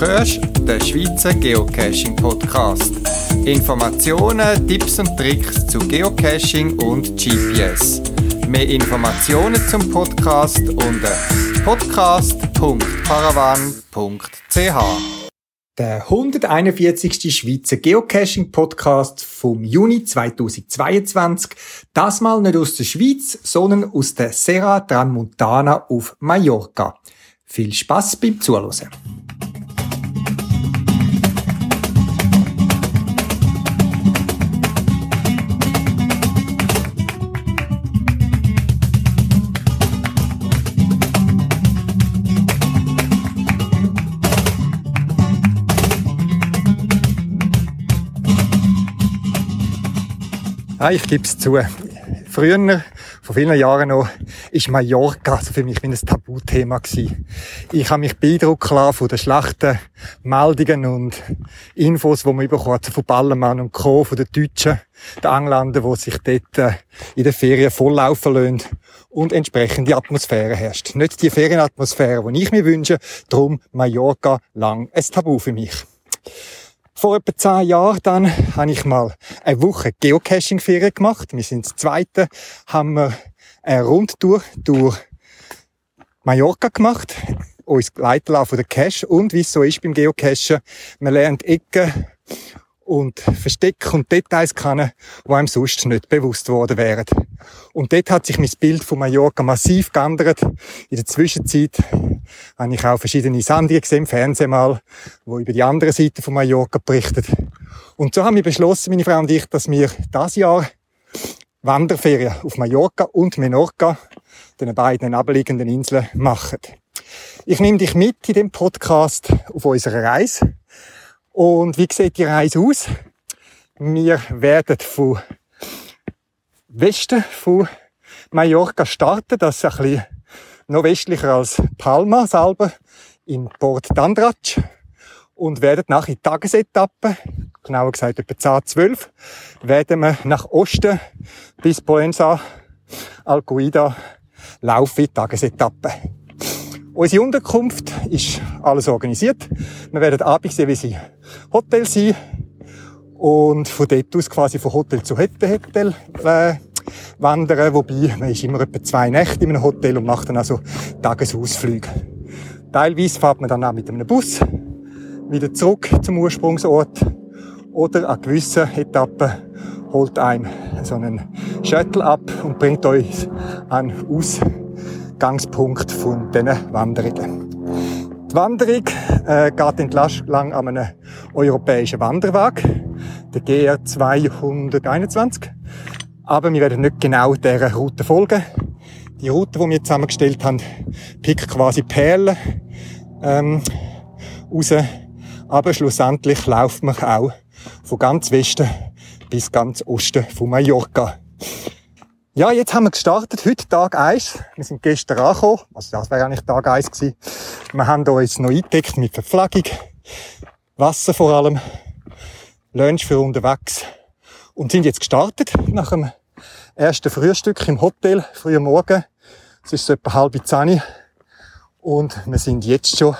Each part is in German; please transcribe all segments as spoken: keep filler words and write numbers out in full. hörst den Schweizer Geocaching-Podcast. Informationen, Tipps und Tricks zu Geocaching und G P S. Mehr Informationen zum Podcast unter podcast punkt paravan punkt c h. Der hunderteinundvierzigste Schweizer Geocaching-Podcast vom Juni zweitausendzweiundzwanzig. Das mal nicht aus der Schweiz, sondern aus der Serra Tramuntana auf Mallorca. Viel Spass beim Zuhören. Nein, ich gebe es zu. Früher, vor vielen Jahren noch, ist Mallorca also für mich wie ein Tabuthema gewesen. Ich habe mich beeindruckt lassen von den schlechten Meldungen und Infos, die man bekommen hat von Ballermann und Co., von den Deutschen, den Engländern, die sich dort in den Ferien volllaufen lassen und entsprechende Atmosphäre herrscht. Nicht die Ferienatmosphäre, die ich mir wünsche, darum Mallorca lang ein Tabu für mich. Vor etwa zehn Jahren dann habe ich mal eine Woche Geocaching-Ferien gemacht. Wir sind das zweite, haben wir eine Rundtour durch Mallorca gemacht. Uns geleitet von der Cache. Und wie es so ist beim Geocachen, man lernt Ecken und Verstecke und Details kennen, die einem sonst nicht bewusst worden wären. Und dort hat sich mein Bild von Mallorca massiv geändert. In der Zwischenzeit habe ich auch verschiedene Sendungen gesehen, im Fernsehen mal, die über die andere Seite von Mallorca berichtet. Und so haben wir beschlossen, meine Frau und ich, dass wir dieses Jahr Wanderferien auf Mallorca und Menorca, den beiden nabeliegenden Inseln, machen. Ich nehme dich mit in dem Podcast auf unserer Reise. Und wie sieht die Reise aus? Wir werden von Westen von Mallorca starten. Das ist ein bisschen noch westlicher als Palma selber, im Port d'Andratx. Und werden nach in Tagesetappen, genauer gesagt etwa zehn bis zwölf, werden wir nach Osten bis Pollença, Alcúdia laufen in Tagesetappen. Unsere Unterkunft ist alles organisiert. Wir werden abends jeweils im Hotel sein und von dort aus quasi von Hotel zu Hotel äh, wandern. Wobei, man ist immer etwa zwei Nächte in einem Hotel und macht dann also Tagesausflüge. Teilweise fährt man dann auch mit einem Bus wieder zurück zum Ursprungsort oder an gewissen Etappen holt einem so einen Shuttle ab und bringt euch an aus Gangspunkt von diesen Wanderungen. Die Wanderung äh, geht entlang an einem europäischen Wanderweg, der G R zweihunderteinundzwanzig. Aber wir werden nicht genau dieser Route folgen. Die Route, die wir zusammengestellt haben, pickt quasi Perlen ähm, raus. Aber schlussendlich läuft man auch von ganz Westen bis ganz Osten von Mallorca. Ja, jetzt haben wir gestartet. Heute Tag eins. Wir sind gestern angekommen. Also das wäre eigentlich Tag eins gewesen. Wir haben uns noch eingedeckt mit Verpflegung, Wasser vor allem, Lunch für unterwegs. Und sind jetzt gestartet nach dem ersten Frühstück im Hotel, früh am Morgen. Es ist so etwa halb zehn. Und wir sind jetzt schon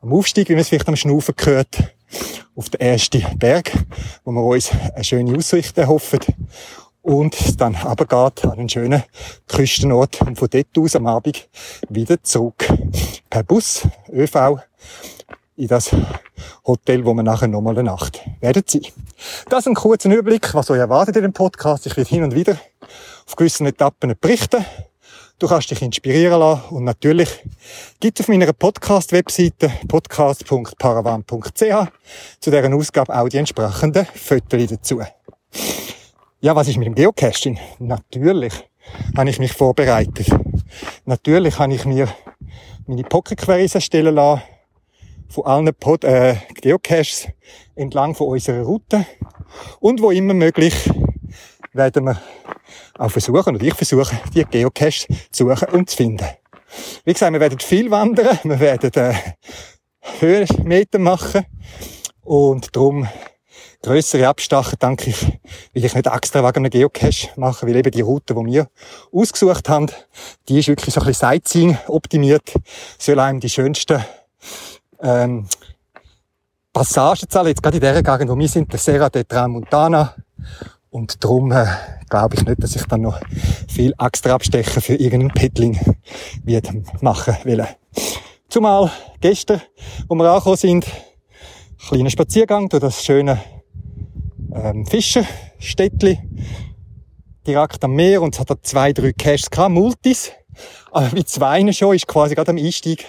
am Aufstieg, wie man es vielleicht am Schnaufen gehört, auf den ersten Berg, wo wir uns eine schöne Aussicht erhoffen. Und dann runtergeht an einen schönen Küstenort und von dort aus am Abend wieder zurück per Bus, ÖV, in das Hotel, wo wir nachher nochmal eine Nacht werden sein. Das ist ein kurzer Überblick, was euch erwartet in dem Podcast. Ich werde hin und wieder auf gewissen Etappen berichten. Du kannst dich inspirieren lassen und natürlich gibt es auf meiner Podcast-Webseite podcast punkt paravan punkt c h zu deren Ausgabe auch die entsprechenden Fotos dazu. Ja, was ist mit dem Geocaching? Natürlich habe ich mich vorbereitet. Natürlich habe ich mir meine Pocket Queries erstellen lassen von allen Pod- äh, Geocaches entlang von unserer Route. Und wo immer möglich werden wir auch versuchen, oder ich versuche, die Geocaches zu suchen und zu finden. Wie gesagt, wir werden viel wandern, wir werden äh, Höhenmeter machen und darum grössere Abstachen, denke ich, will ich nicht extra wegen einem Geocache machen, weil eben die Route, die wir ausgesucht haben, die ist wirklich so ein bisschen Sightseeing optimiert, soll einem die schönsten ähm, Passagenzahl jetzt gerade in dieser Gegend, wo wir sind, der Serra Tramuntana. Und darum äh, glaube ich nicht, dass ich dann noch viel extra abstechen für irgendeinen Petling wird machen will. Zumal gestern, wo wir angekommen sind, ein kleiner Spaziergang durch das schöne ähm, Fischerstädtli direkt am Meer, und es hat da zwei, drei Caches gehabt, Multis. Aber mit zwei schon ist quasi gerade am Einstieg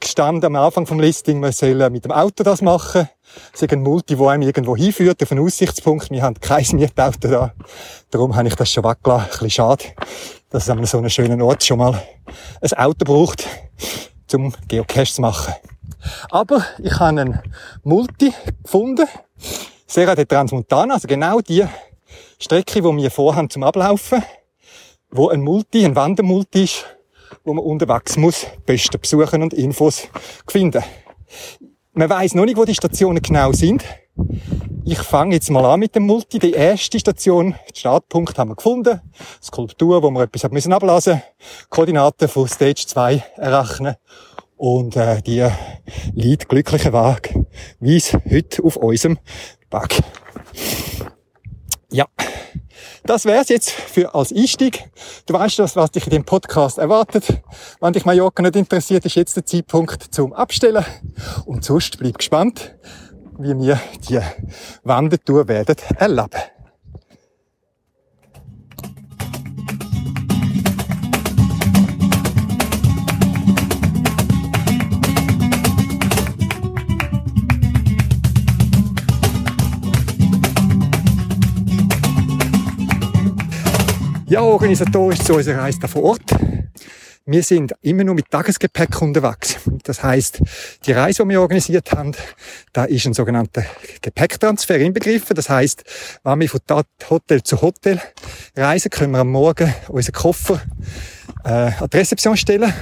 gestanden, am Anfang vom Listing, man soll mit dem Auto das machen. Es ist ein Multi, der einem irgendwo hinführt, auf einen Aussichtspunkt. Wir haben kein Mietauto da. Darum habe ich das schon weggelassen. Ein bisschen schade, dass es an so einem schönen Ort schon mal ein Auto braucht, um Geocache zu machen. Aber ich habe einen Multi gefunden. Serra de Tramuntana, also genau die Strecke, die wir vorhaben zum Ablaufen, wo ein Multi, ein Wandermulti ist, wo man unterwegs muss, Posten besuchen und Infos finden. Man weiss noch nicht, wo die Stationen genau sind. Ich fange jetzt mal an mit dem Multi. Die erste Station, den Startpunkt haben wir gefunden. Skulptur, wo wir etwas ablassen mussten. Koordinaten von Stage zwei errechnen. Und äh, die liegt glückliche Waage, wie es heute auf unserem Bag. Ja, das wär's jetzt für als Einstieg. Du weißt, was dich in dem Podcast erwartet. Wenn dich Mallorca nicht interessiert, ist jetzt der Zeitpunkt zum Abstellen. Und sonst bleib gespannt, wie wir die Wandertour werden erleben. Ja, organisatorisch zu unserer Reise da vor Ort. Wir sind immer nur mit Tagesgepäck unterwegs. Das heisst, die Reise, die wir organisiert haben, da ist ein sogenannter Gepäcktransfer inbegriffen. Das heisst, wenn wir von Hotel zu Hotel reisen, können wir am Morgen unseren Koffer äh, an die Rezeption stellen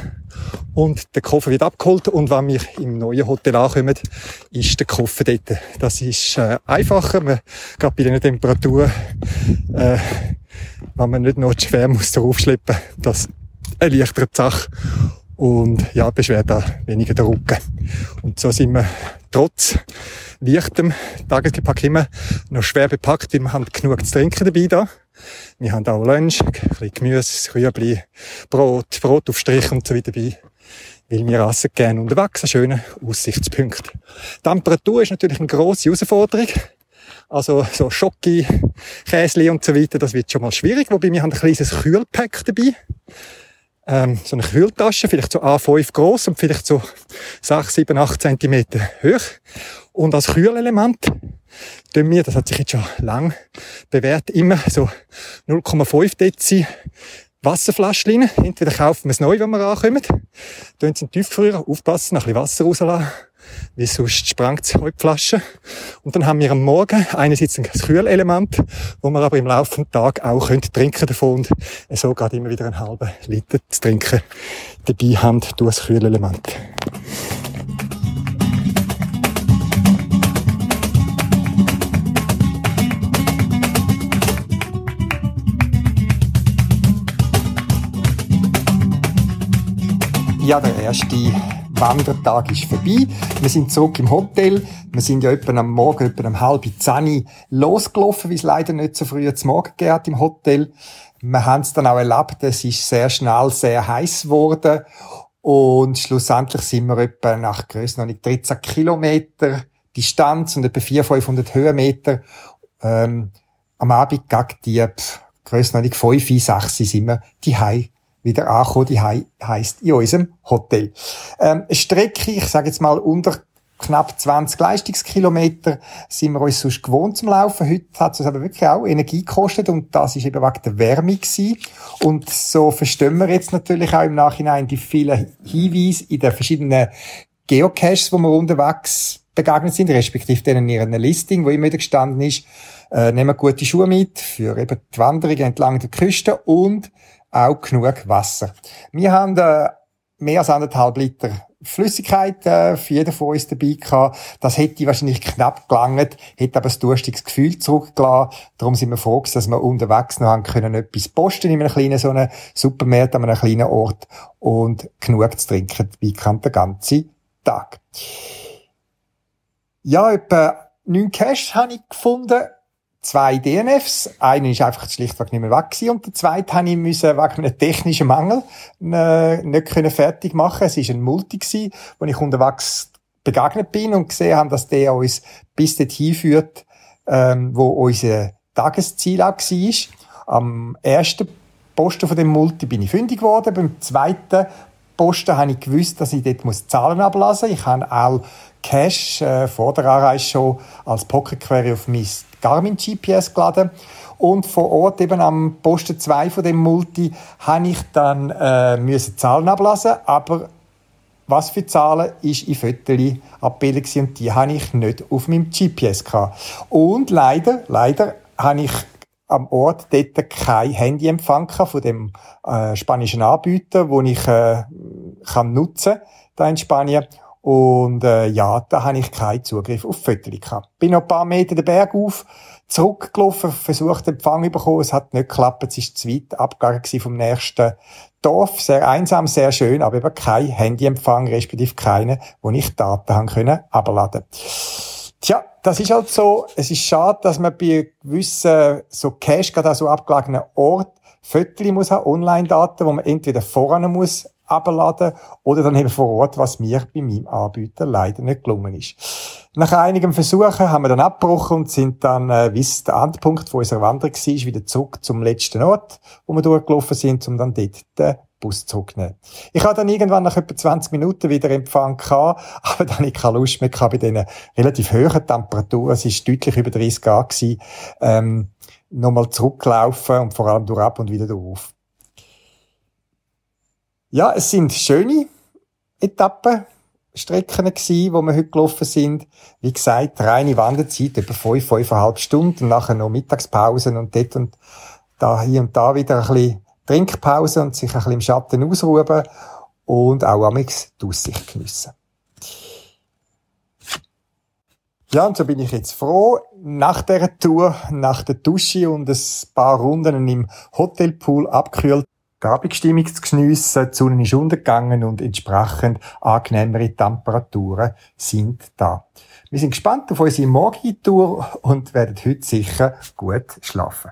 und der Koffer wird abgeholt, und wenn wir im neuen Hotel ankommen, ist der Koffer dort. Das ist äh, einfacher, man, gerade bei den Temperaturen, äh, wenn man nicht noch schwer muss draufschleppen, das erleichtert die Sache und ja, beschwert auch weniger den Rücken. Und so sind wir trotz leichtem Tagesgepäck immer noch schwer bepackt, weil wir haben genug zu trinken dabei da. Wir haben auch Lunch, ein bisschen Gemüse, Rüebli, Brot, Brot auf Strich und so weiter dabei, weil wir essen gerne unterwegs, einen schönen Aussichtspunkt. Die Temperatur ist natürlich eine grosse Herausforderung. Also so Schoki, Käsli und so weiter, das wird schon mal schwierig. Wobei wir haben ein kleines Kühlpack dabei. Ähm, so eine Kühltasche, vielleicht so A fünf gross und vielleicht so sechs, sieben, acht Zentimeter hoch. Und als Kühlelement tun wir, das hat sich jetzt schon lange bewährt, immer so null Komma fünf Dezi Wasserflaschlein. Entweder kaufen wir es neu, wenn wir ankommen. Tun sie in den Tiefkühler, aufpassen, ein bisschen Wasser rauslassen. Wie sonst sprengt es heute die Flasche. Und dann haben wir am Morgen einerseits ein Kühlelement, wo wir aber im laufenden Tag auch können trinken davon, und so gerade immer wieder einen halben Liter zu trinken dabei haben durch das Kühlelement. Ja, der erste Wandertag ist vorbei. Wir sind zurück im Hotel. Wir sind ja etwa am Morgen, etwa um halb zehn losgelaufen, weil es leider nicht so früh zum Morgen gegeben hat im Hotel. Wir haben es dann auch erlebt, es ist sehr schnell sehr heiß geworden. Und schlussendlich sind wir etwa nach Grösse noch nicht dreizehn Kilometer Distanz und etwa vierhundert, fünfhundert Höhenmeter. Ähm, am Abend gegen die Grösse noch nicht fünf, sechs sind wir die Hause wieder ankommen, die heisst in unserem Hotel. Ähm, Strecke, ich sage jetzt mal unter knapp zwanzig Leistungskilometer sind wir uns sonst gewohnt zum Laufen. Heute hat es uns aber wirklich auch Energie gekostet und das ist eben wegen der Wärme gewesen. Und so verstehen wir jetzt natürlich auch im Nachhinein die vielen Hinweise in den verschiedenen Geocaches, wo wir unterwegs begegnet sind, respektive denen in ihren Listing, wo immer wieder gestanden ist, äh, nehmen gute Schuhe mit für eben die Wanderungen entlang der Küste und auch genug Wasser. Wir haben äh, mehr als anderthalb Liter Flüssigkeit äh, für jeden von uns dabei gehabt. Das hätte wahrscheinlich knapp gelangt, hätte aber ein durstiges Gefühl zurückgelassen. Darum sind wir froh, dass wir unterwegs noch haben können etwas posten in einem kleinen so einem Supermarkt an einem kleinen Ort und genug zu trinken dabei gehabt den ganzen Tag. Ja, etwa neun Caches habe ich gefunden. Zwei D N Fs. Einer ist einfach schlichtweg nicht mehr weg gewesen. Und der zweite habe ich müssen, wegen einem technischen Mangel nicht können fertig machen. Es war ein Multi gewesen, wo ich unterwegs begegnet bin und gesehen habe, dass der uns bis dorthin führt, ähm, wo unser Tagesziel auch war. Am ersten Posten von dem Multi bin ich fündig geworden. Beim zweiten Posten habe ich gewusst, dass ich dort Zahlen ablassen muss. Ich habe auch Cache äh, vor der Anreise schon als Pocket Query auf mein Garmin G P S geladen. Und vor Ort, eben am Posten zwei von dem Multi, habe ich dann äh, müssen Zahlen ablassen. Aber was für Zahlen ist in Fotos abgebildet und die habe ich nicht auf meinem G P S gehabt. Und leider, leider habe ich am Ort dort kein Handyempfang von dem äh, spanischen Anbieter, den ich äh, kann nutzen da in Spanien. Und äh, ja, da habe ich keinen Zugriff auf Fotos gehabt. Bin noch ein paar Meter den Berg auf, zurückgelaufen, versucht Empfang zu bekommen. Es hat nicht geklappt, es war zu weit abgegangen vom nächsten Dorf. Sehr einsam, sehr schön, aber eben kein Handyempfang, respektive keine, wo ich Daten haben können abladen. Tja, das ist halt so. Es ist schade, dass man bei gewissen so Cache, gerade an so abgelegenen Orten, Fotos muss haben, Online-Daten, wo man entweder voran muss abladen oder dann eben vor Ort, was mir bei meinem Anbieter leider nicht gelungen ist. Nach einigen Versuchen haben wir dann abgebrochen und sind dann, äh, wie es der Endpunkt von unserer Wanderung war, wieder zurück zum letzten Ort, wo wir durchgelaufen sind, um dann dort den Bus zurückzunehmen. Ich hatte dann irgendwann nach etwa zwanzig Minuten wieder Empfang gehabt, aber dann hatte ich keine Lust mehr bei diesen relativ hohen Temperaturen. Es war deutlich über dreißig Grad gewesen, ähm, nochmal zurückgelaufen und vor allem durch ab und wieder drauf. Ja, es sind schöne Etappen, Strecken gewesen, wo wir heute gelaufen sind. Wie gesagt, reine Wanderzeit, etwa fünf, fünfeinhalb Stunden, nachher noch Mittagspausen und dort und da, hier und da wieder ein bisschen Trinkpause und sich ein bisschen im Schatten ausruhen und auch am Mix die Aussicht geniessen. Ja, und so bin ich jetzt froh, nach dieser Tour, nach der Dusche und ein paar Runden im Hotelpool abgekühlt, die Abendstimmung zu geniessen, die Sonne ist untergegangen und entsprechend angenehmere Temperaturen sind da. Wir sind gespannt auf unsere Morgentour und werden heute sicher gut schlafen.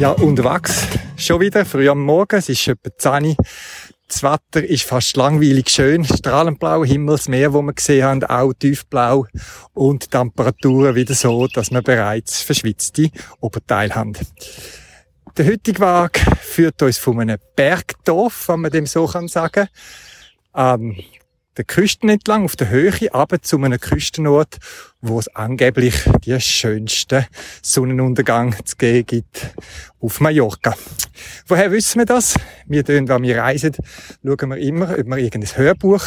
Ja, unterwegs schon wieder, früh am Morgen, es ist etwa zehn Uhr. Das Wetter ist fast langweilig schön. Strahlenblau, Himmelsmeer, wo wir gesehen haben, auch tiefblau. Und Temperaturen wieder so, dass wir bereits verschwitzte Oberteile haben. Der heutige Weg führt uns von einem Bergdorf, wenn man dem so sagen kann, an der Küsten entlang, auf der Höhe, aber zu einem Küstenort, wo es angeblich die schönsten Sonnenuntergang zu geben gibt auf Mallorca. Woher wissen wir das? Wir schauen, wenn wir reisen, schauen wir immer, ob wir irgendein Hörbuch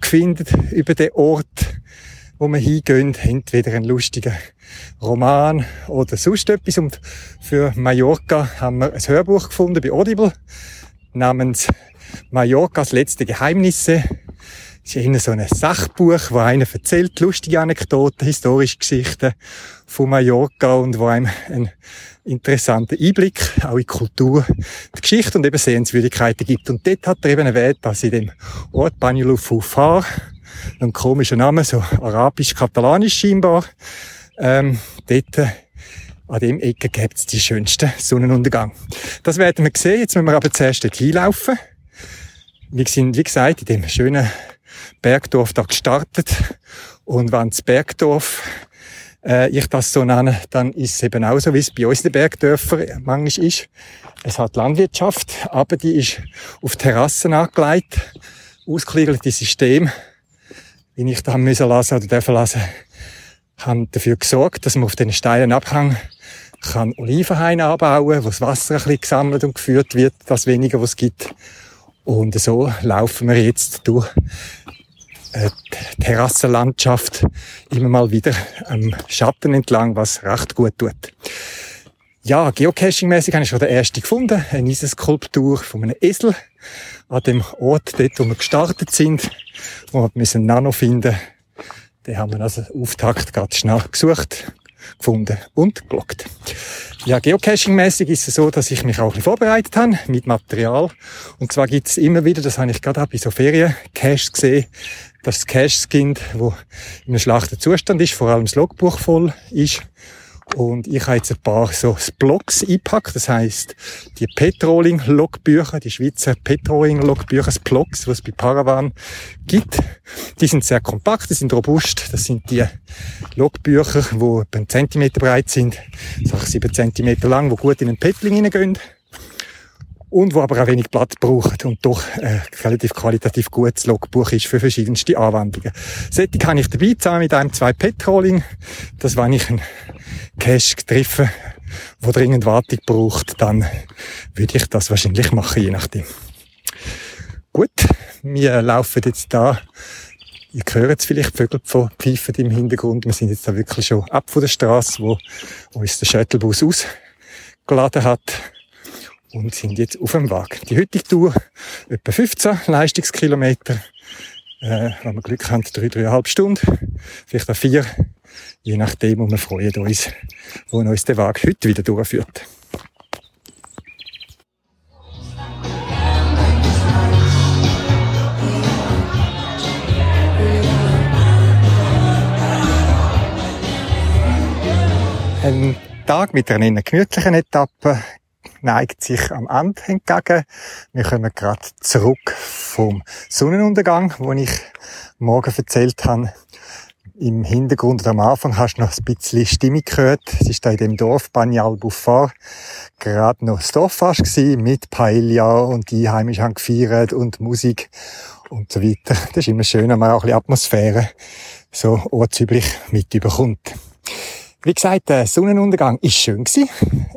finden über den Ort, wo wir hingehen. Entweder einen lustigen Roman oder sonst etwas. Und für Mallorca haben wir ein Hörbuch gefunden bei Audible namens «Mallorcas letzte Geheimnisse». Es ist eher so ein Sachbuch, wo einer erzählt lustige Anekdoten, historische Geschichten von Mallorca und wo einem einen interessanten Einblick auch in die Kultur, die Geschichte und eben Sehenswürdigkeiten gibt. Und dort hat er eben erwähnt, dass in dem Ort Banyalbufar, ein komischer Name, so arabisch-katalanisch scheinbar, ähm, dort an dem Ecke gibt es die schönsten Sonnenuntergang. Das werden wir sehen. Jetzt müssen wir aber zuerst dort hinlaufen. Wir sind, wie gesagt, in dem schönen Bergdorf da gestartet. Und wenn das Bergdorf, äh, ich das so nenne, dann ist es eben auch so, wie es bei uns in den Bergdörfern manchmal ist. Es hat Landwirtschaft, aber die ist auf Terrassen angelegt. Ausgeklügelte System, wie ich da haben müssen lassen oder dürfen lassen, haben dafür gesorgt, dass man auf den steilen Abhang kann Olivenhaine anbauen, wo das Wasser ein bisschen gesammelt und geführt wird, das weniger, was es gibt. Und so laufen wir jetzt durch die Terrassenlandschaft immer mal wieder am Schatten entlang, was recht gut tut. Ja, geocaching-mässig habe ich schon den ersten gefunden. Eine Eisenskulptur von einem Esel an dem Ort, dort, wo wir gestartet sind, wo wir einen Nano finden mussten. Den haben wir als Auftakt gerade schnell gesucht, gefunden und gelockt. Ja, geocaching-mässig ist es so, dass ich mich auch ein bisschen vorbereitet habe mit Material. Und zwar gibt es immer wieder, das habe ich gerade auch bei so Ferien-Caches gesehen, dass das Cache-Skin, das in einem schlechten Zustand ist, vor allem das Logbuch voll ist. Und ich habe jetzt ein paar so Splocks eingepackt, das heisst, die Petroling-Logbücher, die Schweizer Petroling-Logbücher, Splocks, die es bei Paravan gibt. Die sind sehr kompakt, die sind robust, das sind die Logbücher, die etwa einen Zentimeter breit sind, so sieben Zentimeter lang, die gut in einen Petling hineingehen. Und wo aber auch wenig Platz braucht und doch ein relativ qualitativ gutes Logbuch ist für verschiedenste Anwendungen. Solche habe ich dabei, zusammen mit einem, zwei Petroling. Das, wenn ich einen Cache getroffen, der dringend Wartung braucht, dann würde ich das wahrscheinlich machen, je nachdem. Gut, wir laufen jetzt da. Ihr hört es vielleicht, Vögel pfeifen im Hintergrund. Wir sind jetzt da wirklich schon ab von der Strasse, wo uns der Shuttlebus ausgeladen hat. Und sind jetzt auf dem Weg. Die heutige Tour, etwa fünfzehn Leistungskilometer, äh, wenn wir Glück haben, drei, dreieinhalb Stunden, vielleicht auch vier, je nachdem, und wir freuen uns, wo uns der Weg heute wieder durchführt. Ein Tag mit einer gemütlichen Etappe neigt sich am Ende entgegen. Wir kommen gerade zurück vom Sonnenuntergang, den ich morgen erzählt habe. Im Hintergrund oder am Anfang hast du noch ein bisschen Stimmung gehört. Es ist da in dem Dorf Banyalbufar gerade noch das Dorffest gsi mit Paella und die Einheimischen haben gefeiert und Musik und so weiter. Das ist immer schön, wenn man auch ein bisschen Atmosphäre so ortsüblich mitbekommt. Wie gesagt, der Sonnenuntergang ist schön gewesen.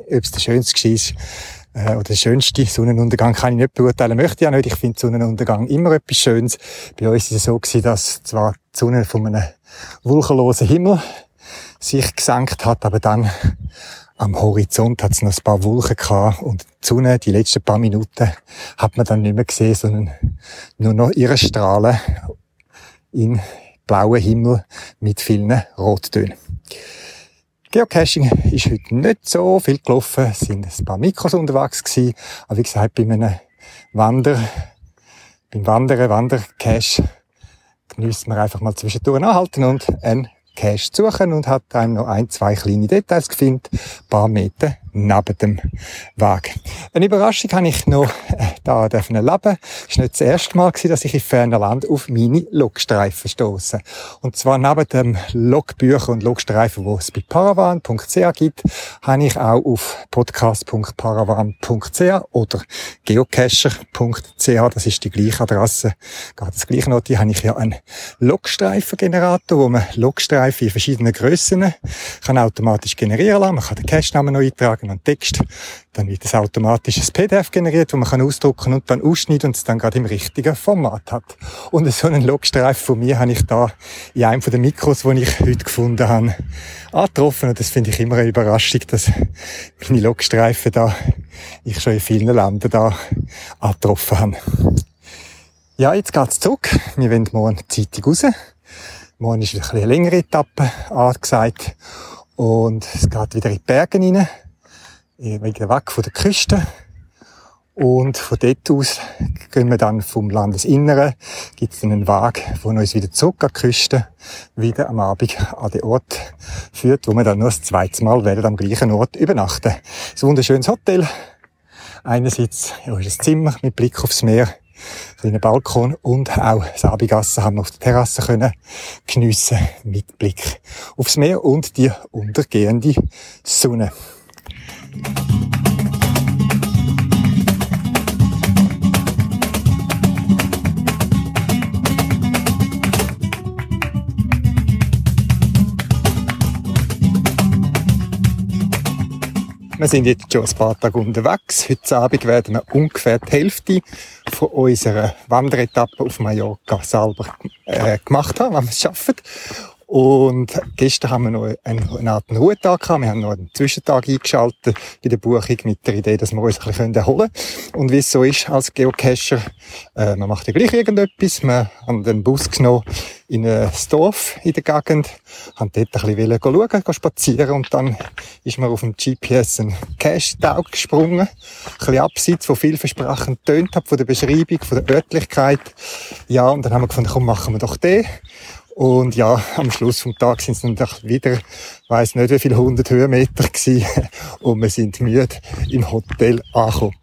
Ob es der schönste ist, äh, oder der schönste Sonnenuntergang, kann ich nicht beurteilen, möchte ich auch nicht. Ich finde Sonnenuntergang immer etwas Schönes. Bei uns ist es so gewesen, dass zwar die Sonne von einem wolkenlosen Himmel sich gesenkt hat, aber dann am Horizont hat es noch ein paar Wolken gehabt und die Sonne, die letzten paar Minuten, hat man dann nicht mehr gesehen, sondern nur noch ihre Strahlen in blauen Himmel mit vielen Rottönen. Geocaching ist heute nicht so viel gelaufen, es sind ein paar Mikros unterwegs gewesen, aber wie gesagt, bei einem Wander, beim Wandern, Wandercache, genießt man einfach mal zwischendurch anhalten und einen Cache suchen und hat einem noch ein, zwei kleine Details gefunden, ein paar Meter neben dem Weg. Eine Überraschung habe ich noch da dürfen erleben. Es war nicht das erste Mal, dass ich in ferner Land auf meine Logstreifen stosse. Und zwar neben dem Logbücher und Logstreifen, die es bei paravan punkt c h gibt, habe ich auch auf podcast punkt paravan punkt c h oder geocacher punkt c h, das ist die gleiche Adresse, gerade das gleiche Notiz, habe ich ja einen Logstreifengenerator, wo man Logstreifen in verschiedenen Grössen kann automatisch generieren lassen. Man kann den Cache-Namen noch eintragen, einen Text, dann wird ein automatisches P D F generiert, das man kann ausdrucken und dann ausschneiden und es dann gerade im richtigen Format hat. Und so einen Logstreifen von mir habe ich da in einem der Mikros, die ich heute gefunden habe, angetroffen. Und das finde ich immer eine Überraschung, dass meine Logstreifen da ich schon in vielen Ländern da angetroffen habe. Ja, jetzt geht's zurück. Wir wollen morgen zeitig raus. Morgen ist wieder eine längere Etappe angesagt. Und es geht wieder in die Berge rein. Wegen weg von der Küste. Und von dort aus gehen wir dann vom Landesinneren, gibt es einen Weg, der uns wieder zurück an die Küste, wieder am Abend an den Ort führt, wo wir dann nur das zweite Mal werden am gleichen Ort übernachten. Ein wunderschönes Hotel. Einerseits ja, ist ein Zimmer mit Blick aufs Meer, kleiner Balkon und auch das Abendessen haben wir auf der Terrasse können geniessen mit Blick aufs Meer und die untergehende Sonne. Wir sind jetzt schon ein paar Tage unterwegs. Heute Abend werden wir ungefähr die Hälfte von unserer Wanderetappe auf Mallorca selber äh, gemacht haben, wenn wir es schaffen. Und gestern haben wir noch einen, eine Art Ruhetag gehabt. Wir haben noch einen Zwischentag eingeschaltet bei der Buchung mit der Idee, dass wir uns ein bisschen erholen können. Und wie es so ist als Geocacher, äh, man macht ja gleich irgendetwas. Wir haben den Bus genommen in ein Dorf in der Gegend, haben dort ein bisschen schauen, spazieren und dann ist man auf dem G P S einen Cache-Tag gesprungen. Ein bisschen abseits, wo vielversprechend tönt hat, von der Beschreibung, von der Örtlichkeit. Ja, und dann haben wir gefunden, komm, machen wir doch den. Und ja, am Schluss vom Tag sind es dann doch wieder, weiss nicht wie viele hundert Höhenmeter gsi, und wir sind müde im Hotel angekommen.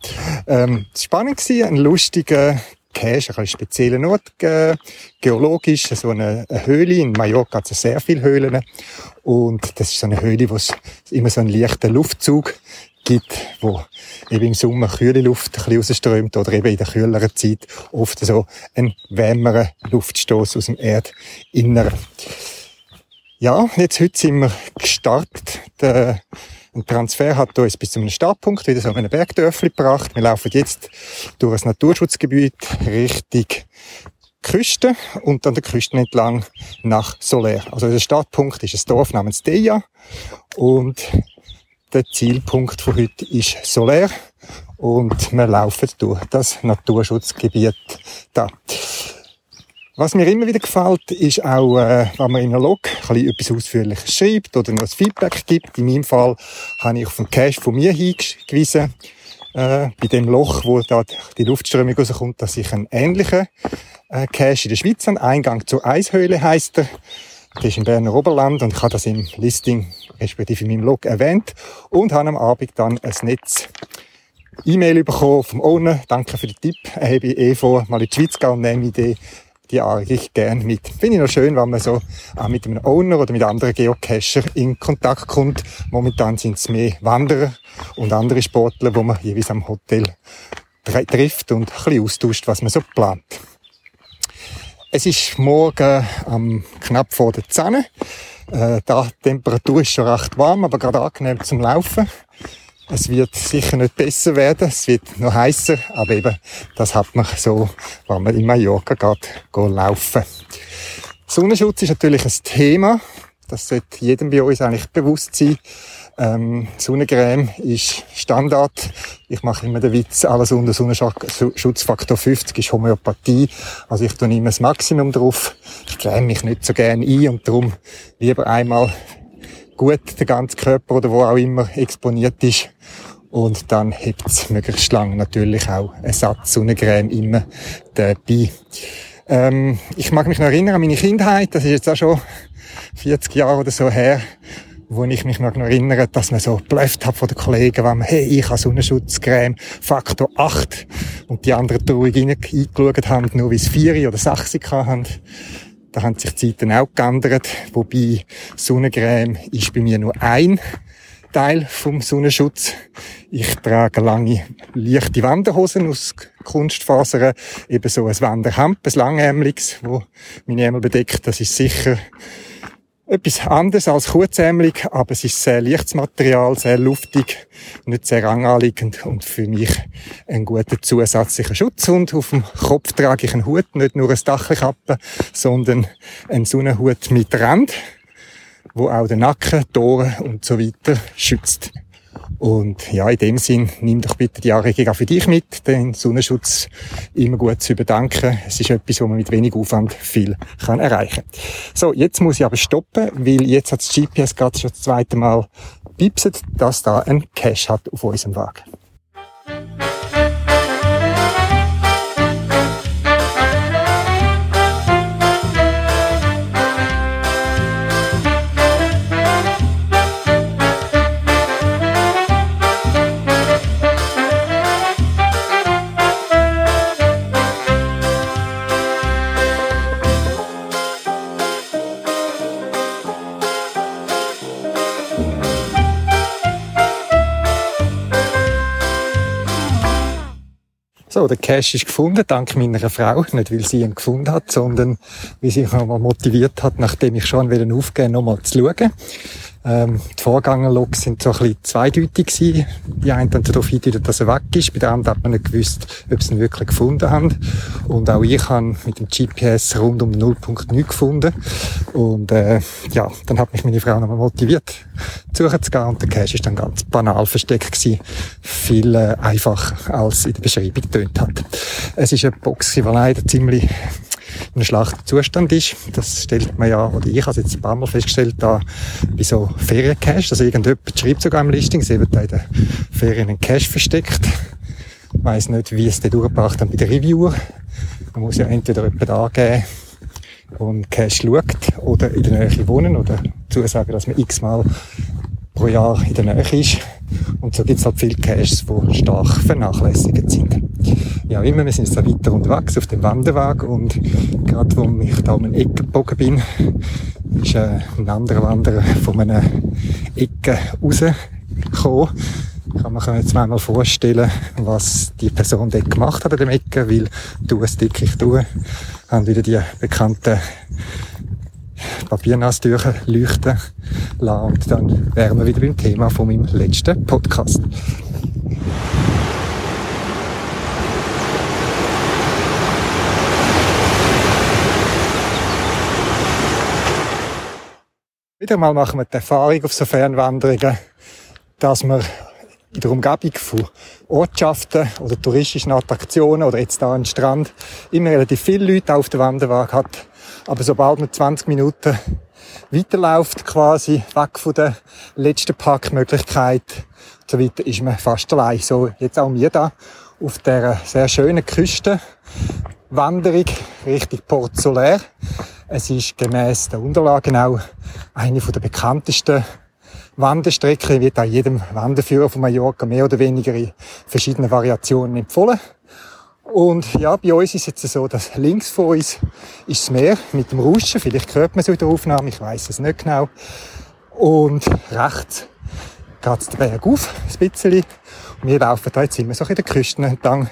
Ähm, es war spannend, ein lustiger Cache, ein bisschen spezieller Ort, ge- geologisch, so eine, eine Höhle. In Mallorca hat es sehr viele Höhlen. Und das ist so eine Höhle, wo es immer so einen leichten Luftzug gibt, wo eben im Sommer kühle Luft ein bisschen rausströmt oder eben in der kühleren Zeit oft so ein wärmeren Luftstoß aus dem Erdinneren. Ja, jetzt heute sind wir gestartet. Der Transfer hat uns bis zu einem Startpunkt wieder so an einem Bergdörfli gebracht. Wir laufen jetzt durch ein Naturschutzgebiet Richtung Küste und an der Küste entlang nach Sóller. Also der Startpunkt ist ein Dorf namens Deià und der Zielpunkt von heute ist Sóller und wir laufen durch das Naturschutzgebiet da. Was mir immer wieder gefällt, ist auch, äh, wenn man in einem Log etwas ausführlicher schreibt oder noch ein Feedback gibt. In meinem Fall habe ich auf den Cache von mir hingewiesen, äh, bei dem Loch, wo da die Luftströmung rauskommt, dass ich einen ähnlichen äh, Cache in der Schweiz habe. Eingang zur Eishöhle heisst er. Das ist im Berner Oberland und ich habe das im Listing respektive in meinem Log erwähnt und habe am Abend dann ein Netz E-Mail bekommen vom Owner. Danke für den Tipp. Er habe ich eh vor, mal in die Schweiz zu gehen und nehme die, die eigentlich gerne mit. Finde ich noch schön, wenn man so auch mit einem Owner oder mit anderen Geocachern in Kontakt kommt. Momentan sind es mehr Wanderer und andere Sportler, die man jeweils am Hotel trifft und ein bisschen austauscht, was man so plant. Es ist morgen am knapp vor der Zähne. Äh, die Temperatur ist schon recht warm, aber gerade angenehm zum Laufen. Es wird sicher nicht besser werden, es wird noch heißer, aber eben, das hat man so, wenn man in Mallorca geht, gehen laufen. Sonnenschutz ist natürlich ein Thema. Das sollte jedem bei uns eigentlich bewusst sein. Ähm, Sonnencreme ist Standard. Ich mache immer den Witz, alles unter Sonnenschutzfaktor fünfzig ist Homöopathie. Also ich tue immer das Maximum drauf. Ich creme mich nicht so gerne ein und darum lieber einmal gut den ganzen Körper oder wo auch immer exponiert ist. Und dann hebt es möglichst lang natürlich auch einen Satz Sonnencreme immer dabei. Ähm, ich mag mich noch erinnern an meine Kindheit. Das ist jetzt auch schon vierzig Jahre oder so her, wo ich mich noch erinnere, dass man so geblufft hat von den Kollegen, wenn man, hey, ich habe Sonnenschutzcreme Faktor acht und die anderen traurig reingeschaut haben, nur wie es vier oder sechs hatten. Da haben sich die Zeiten auch geändert, wobei Sonnencreme ist bei mir nur ein Teil vom Sonnenschutz. Ich trage lange, leichte Wanderhosen aus Kunstfasern, eben so ein Wanderhemd, ein langärmliches, wo meine Ärmel bedeckt, das ist sicher etwas anderes als kurzärmelig, aber es ist sehr leichtes Material, sehr luftig, nicht sehr ranganliegend und für mich ein guter zusätzlicher Schutz. Und auf dem Kopf trage ich einen Hut, nicht nur eine Dachkappe, sondern einen Sonnenhut mit Rand, wo auch den Nacken, die Ohren und so weiter schützt. Und ja, in dem Sinn, nimm doch bitte die Anregung auch für dich mit, den Sonnenschutz immer gut zu überdenken. Es ist etwas, wo man mit wenig Aufwand viel kann erreichen kann. So, jetzt muss ich aber stoppen, weil jetzt hat das G P S gerade schon das zweite Mal piepset, dass da ein Cache hat auf unserem Wagen. So, der Cache ist gefunden, dank meiner Frau. Nicht, weil sie ihn gefunden hat, sondern weil sie mich nochmal motiviert hat, nachdem ich schon aufgeben wollte, nochmal zu schauen. Ähm, die Vorgängerlogs sind so ein bisschen zweideutig gewesen. Die einen haben darauf hingedeutet, dass er weg ist. Bei der anderen hat man nicht gewusst, ob sie ihn wirklich gefunden haben. Und auch ich habe mit dem G P S rund um null Komma neun gefunden. Und, äh, ja, dann hat mich meine Frau nochmal motiviert, suchen zu gehen. Und der Cache ist dann ganz banal versteckt gewesen. Viel, äh, einfacher, als in der Beschreibung getönt hat. Es ist eine Box, die leider ziemlich in einem schlechten Zustand ist. Das stellt man ja, oder ich habe jetzt ein paar Mal festgestellt, da bei so Ferien-Caches, also irgendjemand schreibt sogar im Listing, es wird in den Ferien einen Cache versteckt. Ich weiss nicht, wie es den durchgebracht haben bei der Reviewer. Man muss ja entweder jemanden angeben, der einen Cache schaut, oder in der Nähe wohnen, oder zusagen, dass man x-mal pro Jahr in der Nähe ist. Und so gibt es halt viele Caches, die stark vernachlässigt sind. Ja, immer, wir sind jetzt da weiter unterwegs auf dem Wanderweg und gerade wo ich da um eine Ecke gebogen bin, ist äh, ein anderer Wanderer von einer Ecke rausgekommen. Ich kann mir jetzt mal vorstellen, was die Person dort gemacht hat an dem Ecke, weil du es dickig tue, haben wieder die bekannten Papiernasstücher leuchten lassen und dann wären wir wieder beim Thema von meinem letzten Podcast. Wieder mal machen wir die Erfahrung auf so Fernwanderungen, dass wir in der Umgebung von Ortschaften oder touristischen Attraktionen oder jetzt hier am Strand immer relativ viele Leute auf der Wanderweg hat. Aber sobald man zwanzig Minuten weiterläuft, quasi weg von der letzten Parkmöglichkeit und so weiter, ist man fast allein. So, jetzt auch wir da auf dieser sehr schönen Küstenwanderung Richtung Port de Sóller. Es ist gemäss der Unterlagen auch eine der bekanntesten Wanderstrecken. Wird auch jedem Wanderführer von Mallorca mehr oder weniger in verschiedenen Variationen empfohlen. Und ja, bei uns ist es jetzt so, dass links von uns ist das Meer mit dem Rauschen. Vielleicht hört man es in der Aufnahme, ich weiss es nicht genau. Und rechts geht es den Berg auf, ein bisschen. Und wir laufen da jetzt immer so in den Küsten entlang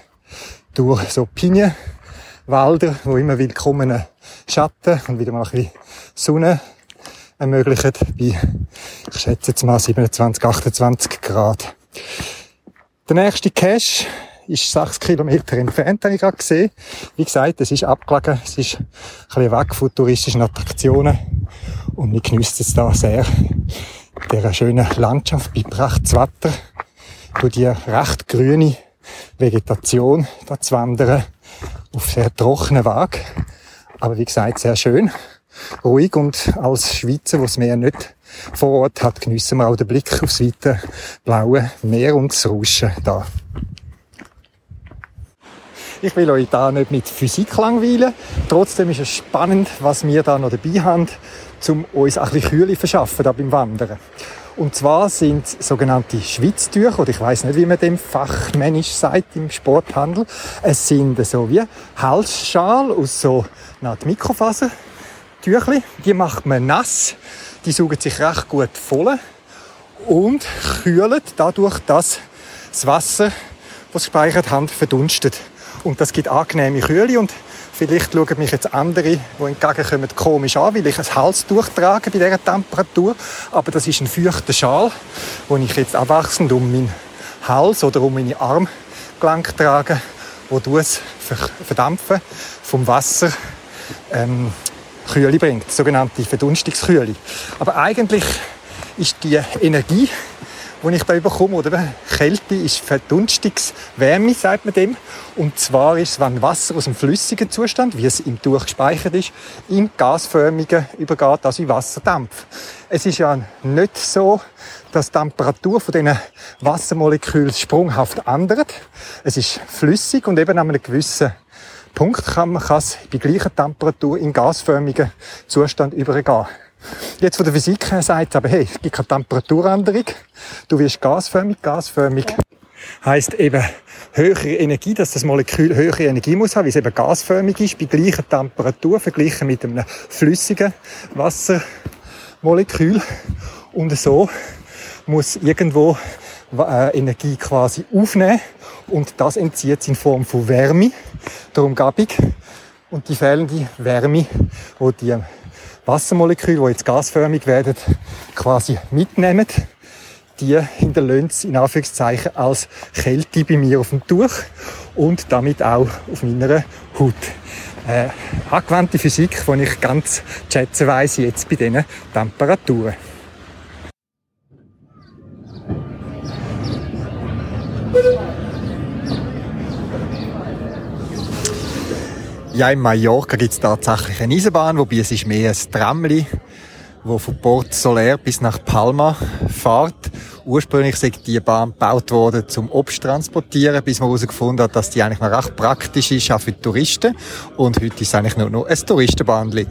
durch so Pinienwälder, wo immer willkommene Schatten und wieder mal ein bisschen Sonne ermöglichen bei, ich schätze jetzt mal, siebenundzwanzig, achtundzwanzig Grad. Der nächste Cache ist sechs Kilometer entfernt, habe ich gerade gesehen. Wie gesagt, es ist abgelegen, es ist ein bisschen weg von touristischen Attraktionen und wir geniessen es da sehr, dieser schönen Landschaft bei Prachtswetter, durch die recht grüne Vegetation da zu wandern, auf sehr trockenen Weg. Aber wie gesagt, sehr schön, ruhig und als Schweizer, die das Meer nicht vor Ort hat, geniessen wir auch den Blick aufs weite blaue Meer und das Rauschen da. Ich will euch da nicht mit Physik langweilen. Trotzdem ist es spannend, was wir da noch dabei haben, um uns ein bisschen Kühle verschaffen da beim Wandern. Und zwar sind sogenannte Schwitztücher, oder ich weiss nicht, wie man dem fachmännisch sagt im Sporthandel. Es sind so wie Halsschal aus so einer Mikrofasertüchli. Die macht man nass, die saugen sich recht gut voll und kühlen dadurch, dass das Wasser, das gespeichert haben, verdunstet. Und das gibt angenehme Kühle und vielleicht schauen mich jetzt andere, die entgegenkommen, komisch an, weil ich ein Halstuch trage bei dieser Temperatur. Aber das ist ein feuchter Schal, den ich jetzt abwechselnd um meinen Hals oder um meine Armgelenke trage, wo das Verdampfen vom Wasser ähm, Kühle bringt, sogenannte Verdunstungskühle. Aber eigentlich ist die Energie, die ich da bekomme, oder Kälte ist Verdunstungswärme, sagt man dem. Und zwar ist es, wenn Wasser aus dem flüssigen Zustand, wie es im Tuch gespeichert ist, im gasförmigen übergeht, also in Wasserdampf. Es ist ja nicht so, dass die Temperatur von diesen Wassermolekülen sprunghaft ändert. Es ist flüssig und eben an einem gewissen Punkt kann man es bei gleicher Temperatur in gasförmigen Zustand übergehen. Jetzt von der Physik her sagt es aber, hey, es gibt keine Temperaturänderung. Du wirst gasförmig, gasförmig. Heisst eben höhere Energie, dass das Molekül höhere Energie muss haben, weil es eben gasförmig ist, bei gleicher Temperatur, verglichen mit einem flüssigen Wassermolekül. Und so muss irgendwo Energie quasi aufnehmen. Und das entzieht es in Form von Wärme der Umgebung. Und die fehlende Wärme, die die Wassermoleküle, die jetzt gasförmig werden, quasi mitnehmen. Die hinterlassen es in Anführungszeichen als Kälte bei mir auf dem Tuch und damit auch auf meiner Haut. Äh, angewandte Physik, die ich ganz schätzen weiss jetzt bei diesen Temperaturen. Ja, in Mallorca gibt es tatsächlich eine Eisenbahn, wobei es ist mehr ein Tramli, das von Port de Sóller bis nach Palma fährt. Ursprünglich ist die Bahn gebaut worden, zum Obst transportieren, bis man herausgefunden hat, dass die eigentlich noch recht praktisch ist, auch für die Touristen. Und heute ist es eigentlich nur noch ein Touristenbahndli.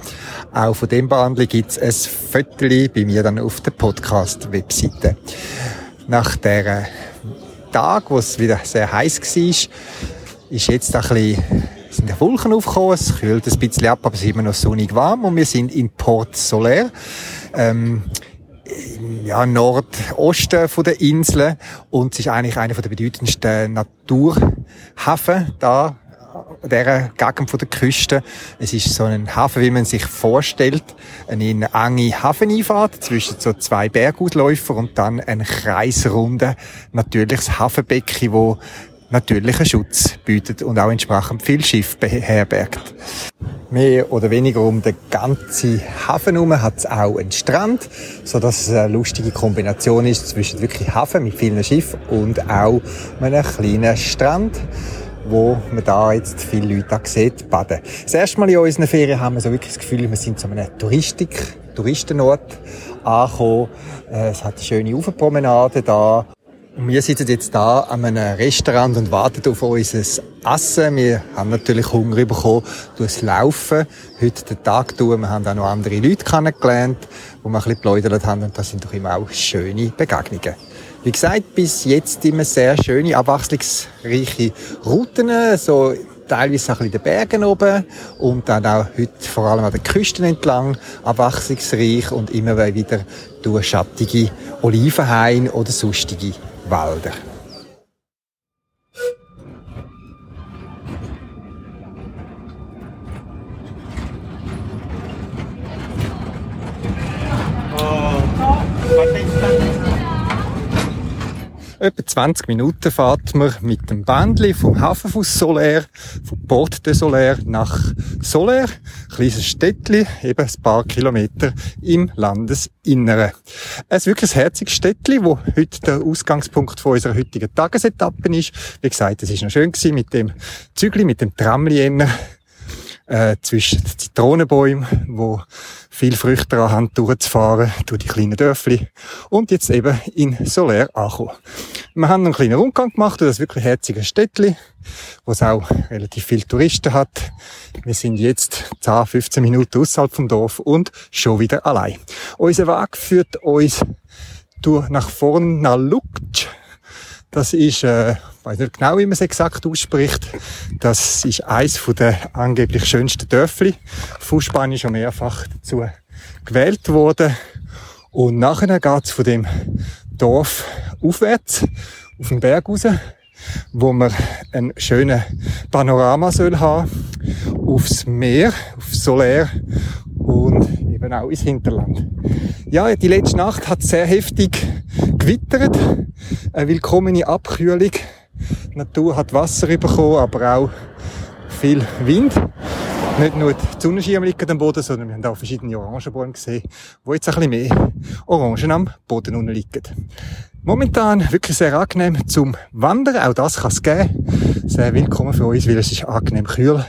Auch von dem Bahndli gibt es ein Fötterli bei mir dann auf der Podcast-Webseite. Nach diesem Tag, wo es wieder sehr heiß war, ist jetzt ein bisschen sind die Wolken aufgekommen, es kühlt ein bisschen ab, aber es ist immer noch sonnig warm und wir sind in Port de Sóller, ähm, ja, Nordosten von der Insel, und es ist eigentlich einer der bedeutendsten Naturhäfen da, dieser Gegend von der Küste. Es ist so ein Hafen, wie man sich vorstellt, eine enge Hafeneinfahrt zwischen so zwei Bergutläufer und dann ein kreisrundes, natürliches Hafenbecken, wo natürlichen Schutz bietet und auch entsprechend viel Schiff beherbergt. Mehr oder weniger um den ganzen Hafen herum hat es auch einen Strand, sodass es eine lustige Kombination ist zwischen wirklich Hafen mit vielen Schiffen und auch einem kleinen Strand, wo man da jetzt viele Leute sieht, baden. Das erste Mal in unseren Ferien haben wir so wirklich das Gefühl, wir sind zu einer Touristik, Touristenort angekommen. Es hat eine schöne Uferpromenade da. Und wir sitzen jetzt da an einem Restaurant und warten auf unser Essen. Wir haben natürlich Hunger bekommen durchs Laufen. Heute den Tag tun. Wir haben auch noch andere Leute kennengelernt, die wir ein bisschen geplaudert haben. Und das sind doch immer auch schöne Begegnungen. Wie gesagt, bis jetzt immer sehr schöne, abwechslungsreiche Routen. So teilweise ein bisschen in den Bergen oben und dann auch heute vor allem an den Küsten entlang, abwechslungsreich und immer wieder durch schattige Olivenhaine oder sonstige Wälder. Etwa zwanzig Minuten fährt man mit dem Bändli vom Hafen von Sóller, vom Port de Sóller nach Sóller, ein kleines Städtchen, eben ein paar Kilometer im Landesinneren. Es ist wirklich ein herziges Städtchen, wo heute der Ausgangspunkt von unserer heutigen Tagesetappe ist. Wie gesagt, es war noch schön gewesen mit dem Zügli, mit dem Tramli äh, zwischen den Zitronenbäumen, wo viel Früchte daran haben, durchzufahren, durch die kleinen Dörfli und jetzt eben in Sóller ankommen. Wir haben einen kleinen Rundgang gemacht durch das wirklich herzige Städtli, wo es auch relativ viele Touristen hat. Wir sind jetzt zehn, fünfzehn Minuten außerhalb vom Dorf und schon wieder allein. Unser Weg führt uns durch nach Fornalutx. Das ist, äh, ich weiss nicht genau, wie man es exakt ausspricht. Das ist eins der angeblich schönsten Dörfli. Von Spanien schon mehrfach dazu gewählt worden. Und nachher geht's von dem Dorf aufwärts, auf den Berg raus, wo man einen schönen Panorama soll haben, aufs Meer, auf Sóller und eben auch ins Hinterland. Ja, die letzte Nacht hat sehr heftig gewittert. Eine willkommene Abkühlung. Die Natur hat Wasser bekommen, aber auch viel Wind. Nicht nur die Sonnenschirme liegen am Boden, sondern wir haben auch verschiedene Orangenbäume gesehen, wo jetzt ein bisschen mehr Orangen am Boden unten liegen. Momentan wirklich sehr angenehm zum Wandern, auch das kann es geben. Sehr willkommen für uns, weil es ist angenehm kühl.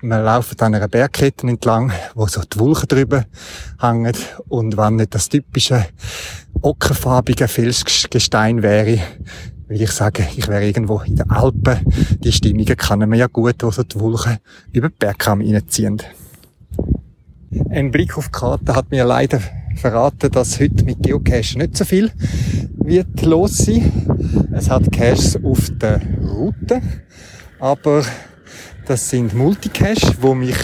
Wir laufen an einer Bergkette entlang, wo so die Wolken drüber hängen. Und wenn nicht das typische ockerfarbige Felsgestein wäre, will ich sagen, ich wäre irgendwo in den Alpen. Die Stimmungen kennen wir ja gut, wo so die Wolken über den Bergkamm reinziehen. Ein Blick auf die Karte hat mir leider verraten, dass heute mit Geocache nicht so viel wird los sein. Es hat Caches auf der Route, aber das sind Multicaches, die mich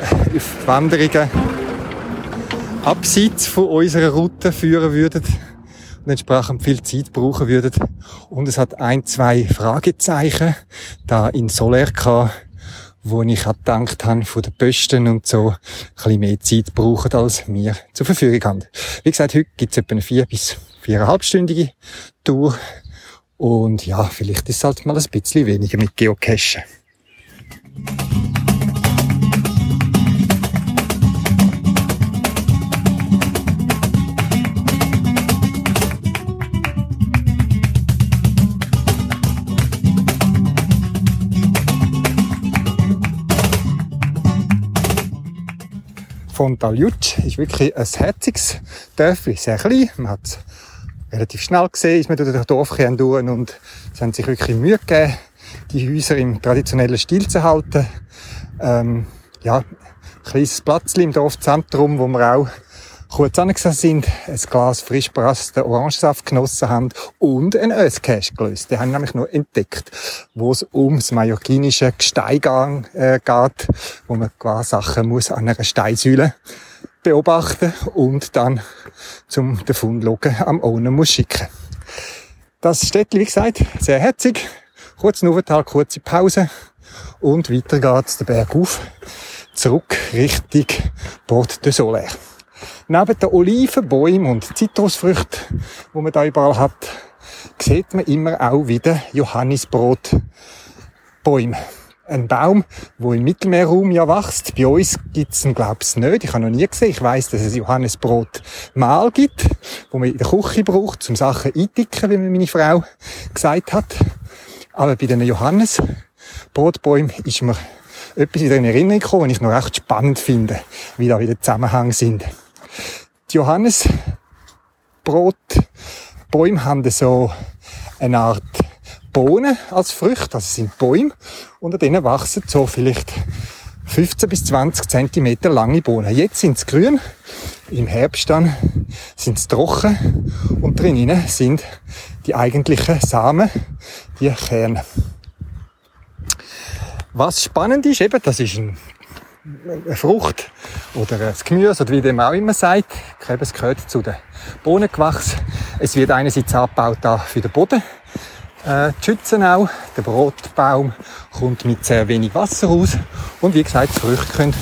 auf Wanderungen abseits von unserer Route führen würden. Und entsprechend viel Zeit brauchen würden. Und es hat ein, zwei Fragezeichen da in Sóller gehabt, wo ich auch gedacht habe, von den Posten und so, ein bisschen mehr Zeit brauchen, als wir zur Verfügung haben. Wie gesagt, heute gibt es etwa eine vier- bis viereinhalbstündige Tour. Und ja, vielleicht ist es halt mal ein bisschen weniger mit Geocachen. Port de Sóller ist wirklich ein herziges Dörfli, sehr klein. Man hat es relativ schnell gesehen, ist man durch das Dorfkern durch und es haben sich wirklich Mühe gegeben, die Häuser im traditionellen Stil zu halten. Ähm, ja, ein kleines Plätzchen im Dorfzentrum, wo wir auch kurz angesessen sind, ein Glas frisch gepressten Orangensaft genossen haben und einen Öscache gelöst. Den haben wir nämlich noch entdeckt, wo es ums mallorquinische Gestein geht, wo man quasi Sachen muss an einer Steinsäule beobachten und dann zum Befundlogen am Owner muss schicken. Das Städtchen, wie gesagt, sehr herzig. Kurz Nuvental, kurze Pause und weiter geht's den Berg auf, zurück Richtung Port de Sóller. Neben den Oliven, Bäumen und Zitrusfrüchten, die man da überall hat, sieht man immer auch wieder Johannisbrotbäume. Ein Baum, der im Mittelmeerraum ja wächst. Bei uns gibt es ihn, glaube ich, nicht. Ich habe noch nie gesehen. Ich weiss, dass es Johannisbrotmehl gibt, das man in der Küche braucht, um Sachen einticken, wie mir meine Frau gesagt hat. Aber bei diesen Johannisbrotbäumen ist mir etwas wieder in Erinnerung gekommen, was ich noch recht spannend finde, wie da wieder Zusammenhänge sind. Die Johannisbrotbäume haben so eine Art Bohnen als Früchte, also sind Bäume, und an denen wachsen so vielleicht fünfzehn bis zwanzig Zentimeter lange Bohnen. Jetzt sind sie grün, im Herbst dann sind sie trocken und drinnen sind die eigentlichen Samen, die Kerne. Was spannend ist, eben, das ist ein, eine Frucht oder ein Gemüse oder wie dem auch immer sagt. Ich habe es gehört zu den Bohnengewächsen. Es wird einerseits abgebaut da für den Boden, äh, die Schützen auch. Der Brotbaum kommt mit sehr wenig Wasser raus. Und wie gesagt, die Früchte können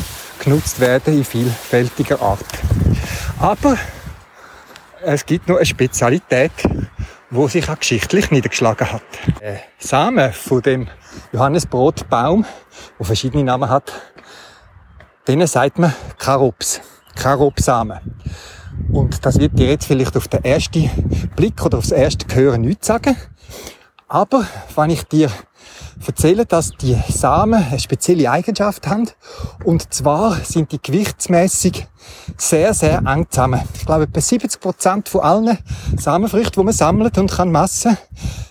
genutzt werden in vielfältiger Art. Aber es gibt noch eine Spezialität, die sich auch geschichtlich niedergeschlagen hat. Der Samen von dem Johannisbrotbaum, der verschiedene Namen hat, denen sagt man Karops, Karopsamen. Und das wird dir jetzt vielleicht auf den ersten Blick oder aufs erste Hören nichts sagen. Aber wenn ich dir erzähle, dass die Samen eine spezielle Eigenschaft haben, und zwar sind die gewichtsmässig sehr, sehr eng zusammen. Ich glaube, etwa siebzig Prozent von allen Samenfrüchten, die man sammelt und kann messen,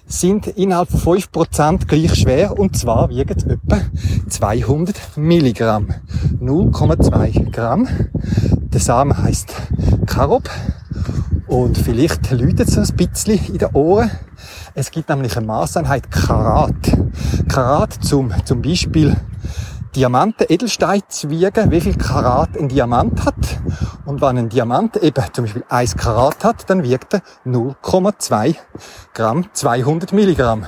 sind innerhalb von fünf Prozent gleich schwer, und zwar wiegen sie etwa zweihundert Milligramm. null Komma zwei Gramm. Der Samen heisst Karob. Und vielleicht läutet es ein bisschen in den Ohren. Es gibt nämlich eine Maßeinheit Karat. Karat, zum, zum Beispiel Diamanten, Edelsteine zu wiegen, wie viel Karat ein Diamant hat. Und wenn ein Diamant eben zum Beispiel ein Karat hat, dann wiegt er null Komma zwei Gramm, zweihundert Milligramm.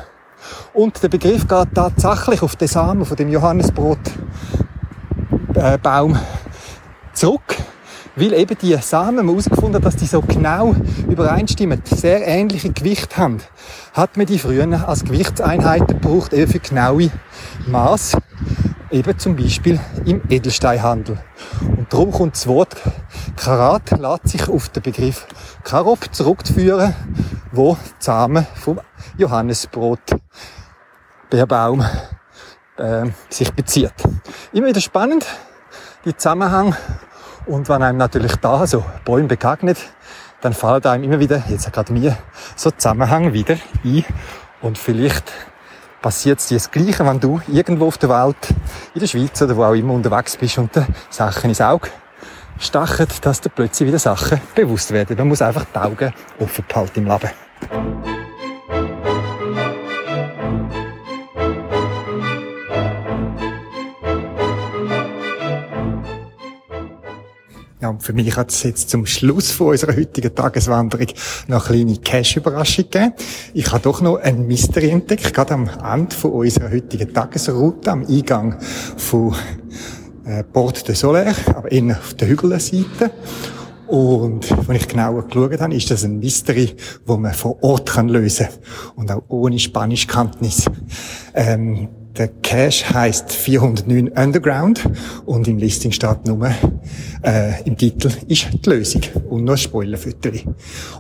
Und der Begriff geht tatsächlich auf den Samen von dem Johannisbrotbaum zurück. Weil eben die Samen herausgefunden haben, dass die so genau übereinstimmen, sehr ähnliche Gewicht haben, hat man die früher als Gewichtseinheiten gebraucht, eben für genaue Maße, eben zum Beispiel im Edelsteinhandel. Und darum kommt das Wort Karat, lässt sich auf den Begriff Karob zurückführen, wo die Samen vom Johannisbrotbeerbaum äh, sich bezieht. Immer wieder spannend, die Zusammenhänge. Und wenn einem natürlich da so Bäume begegnet, dann fallen einem immer wieder, jetzt gerade mir, so Zusammenhänge wieder ein. Und vielleicht passiert es dir das Gleiche, wenn du irgendwo auf der Welt, in der Schweiz oder wo auch immer unterwegs bist und dir Sachen ins Auge stechen, dass dir plötzlich wieder Sachen bewusst werden. Man muss einfach die Augen offen behalten im Leben. Ja, Für mich hat es jetzt zum Schluss von unserer heutigen Tageswanderung noch eine kleine Cash-Überraschung gegeben. Ich habe doch noch ein Mystery entdeckt, gerade am Ende von unserer heutigen Tagesroute, am Eingang von äh, Port de Sóller, aber eher auf der Hügelseite. Und wenn ich genauer geschaut habe, ist das ein Mystery, das man vor Ort kann lösen kann. Und auch ohne Spanischkenntnis. Ähm, der Cache heisst vierhundertneun Underground und im Listing steht nur, äh, im Titel ist die Lösung und noch ein Spoilerfütterli.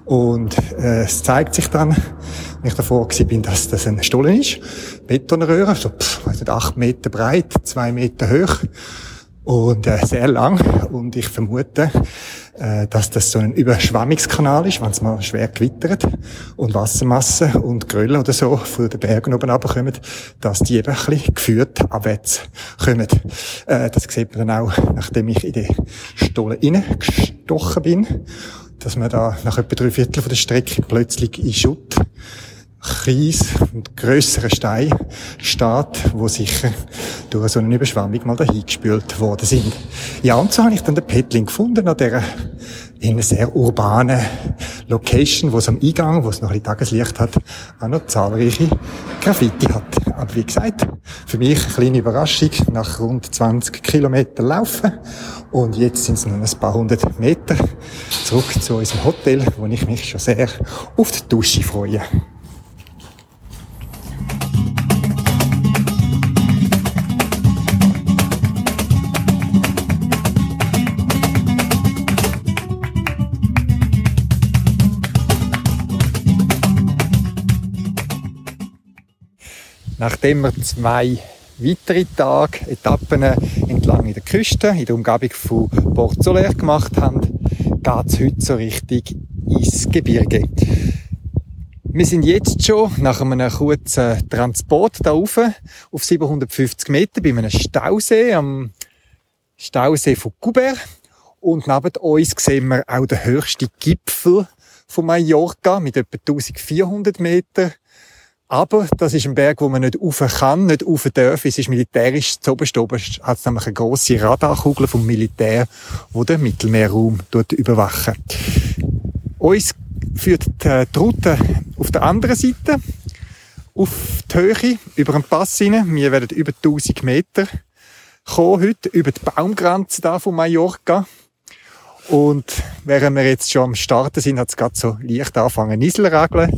Und äh, es zeigt sich dann, wenn ich davor gewesen bin, dass das ein Stollen ist. Betonröhre, so pff, also acht Meter breit, zwei Meter hoch. Und äh, sehr lang, und ich vermute, äh, dass das so ein Überschwemmungskanal ist, wenn es mal schwer gewittert und Wassermassen und Grölle oder so von den Bergen oben runterkommen, dass die eben ein bisschen geführt abwärts kommen. Äh, das sieht man dann auch, nachdem ich in den Stollen reingestochen bin, dass man da nach etwa drei Viertel von der Strecke plötzlich in Schutt, Kies und grösseren Stein steht, wo sicher durch so eine Überschwemmung mal dahingespült worden sind. Ja, und so habe ich dann den Petling gefunden, an dieser in einer sehr urbanen Location, wo es am Eingang, wo es noch ein bisschen Tageslicht hat, auch noch zahlreiche Graffiti hat. Aber wie gesagt, für mich eine kleine Überraschung nach rund zwanzig Kilometern Laufen. Und jetzt sind es noch ein paar hundert Meter zurück zu unserem Hotel, wo ich mich schon sehr auf die Dusche freue. Nachdem wir zwei weitere Tage Etappen entlang in der Küste, in der Umgebung von Port de Sóller gemacht haben, geht es heute so richtig ins Gebirge. Wir sind jetzt schon nach einem kurzen Transport da rauf, auf siebenhundertfünfzig Meter bei einem Stausee, am Stausee von Cúber. Und neben uns sehen wir auch den höchsten Gipfel von Mallorca mit etwa eintausendvierhundert Meter. Aber das ist ein Berg, wo man nicht rauf kann, nicht rauf darf. Es ist militärisch, zuoberst oberst hat es nämlich eine grosse Radarkugel vom Militär, die den Mittelmeerraum überwacht. Uns führt die Route auf der anderen Seite, auf die Höhe, über den Pass hinein. Wir werden über eintausend Meter kommen heute, über die Baumgrenze da von Mallorca. Und während wir jetzt schon am Starten sind, hat es gerade so leicht angefangen, Nieselregeln.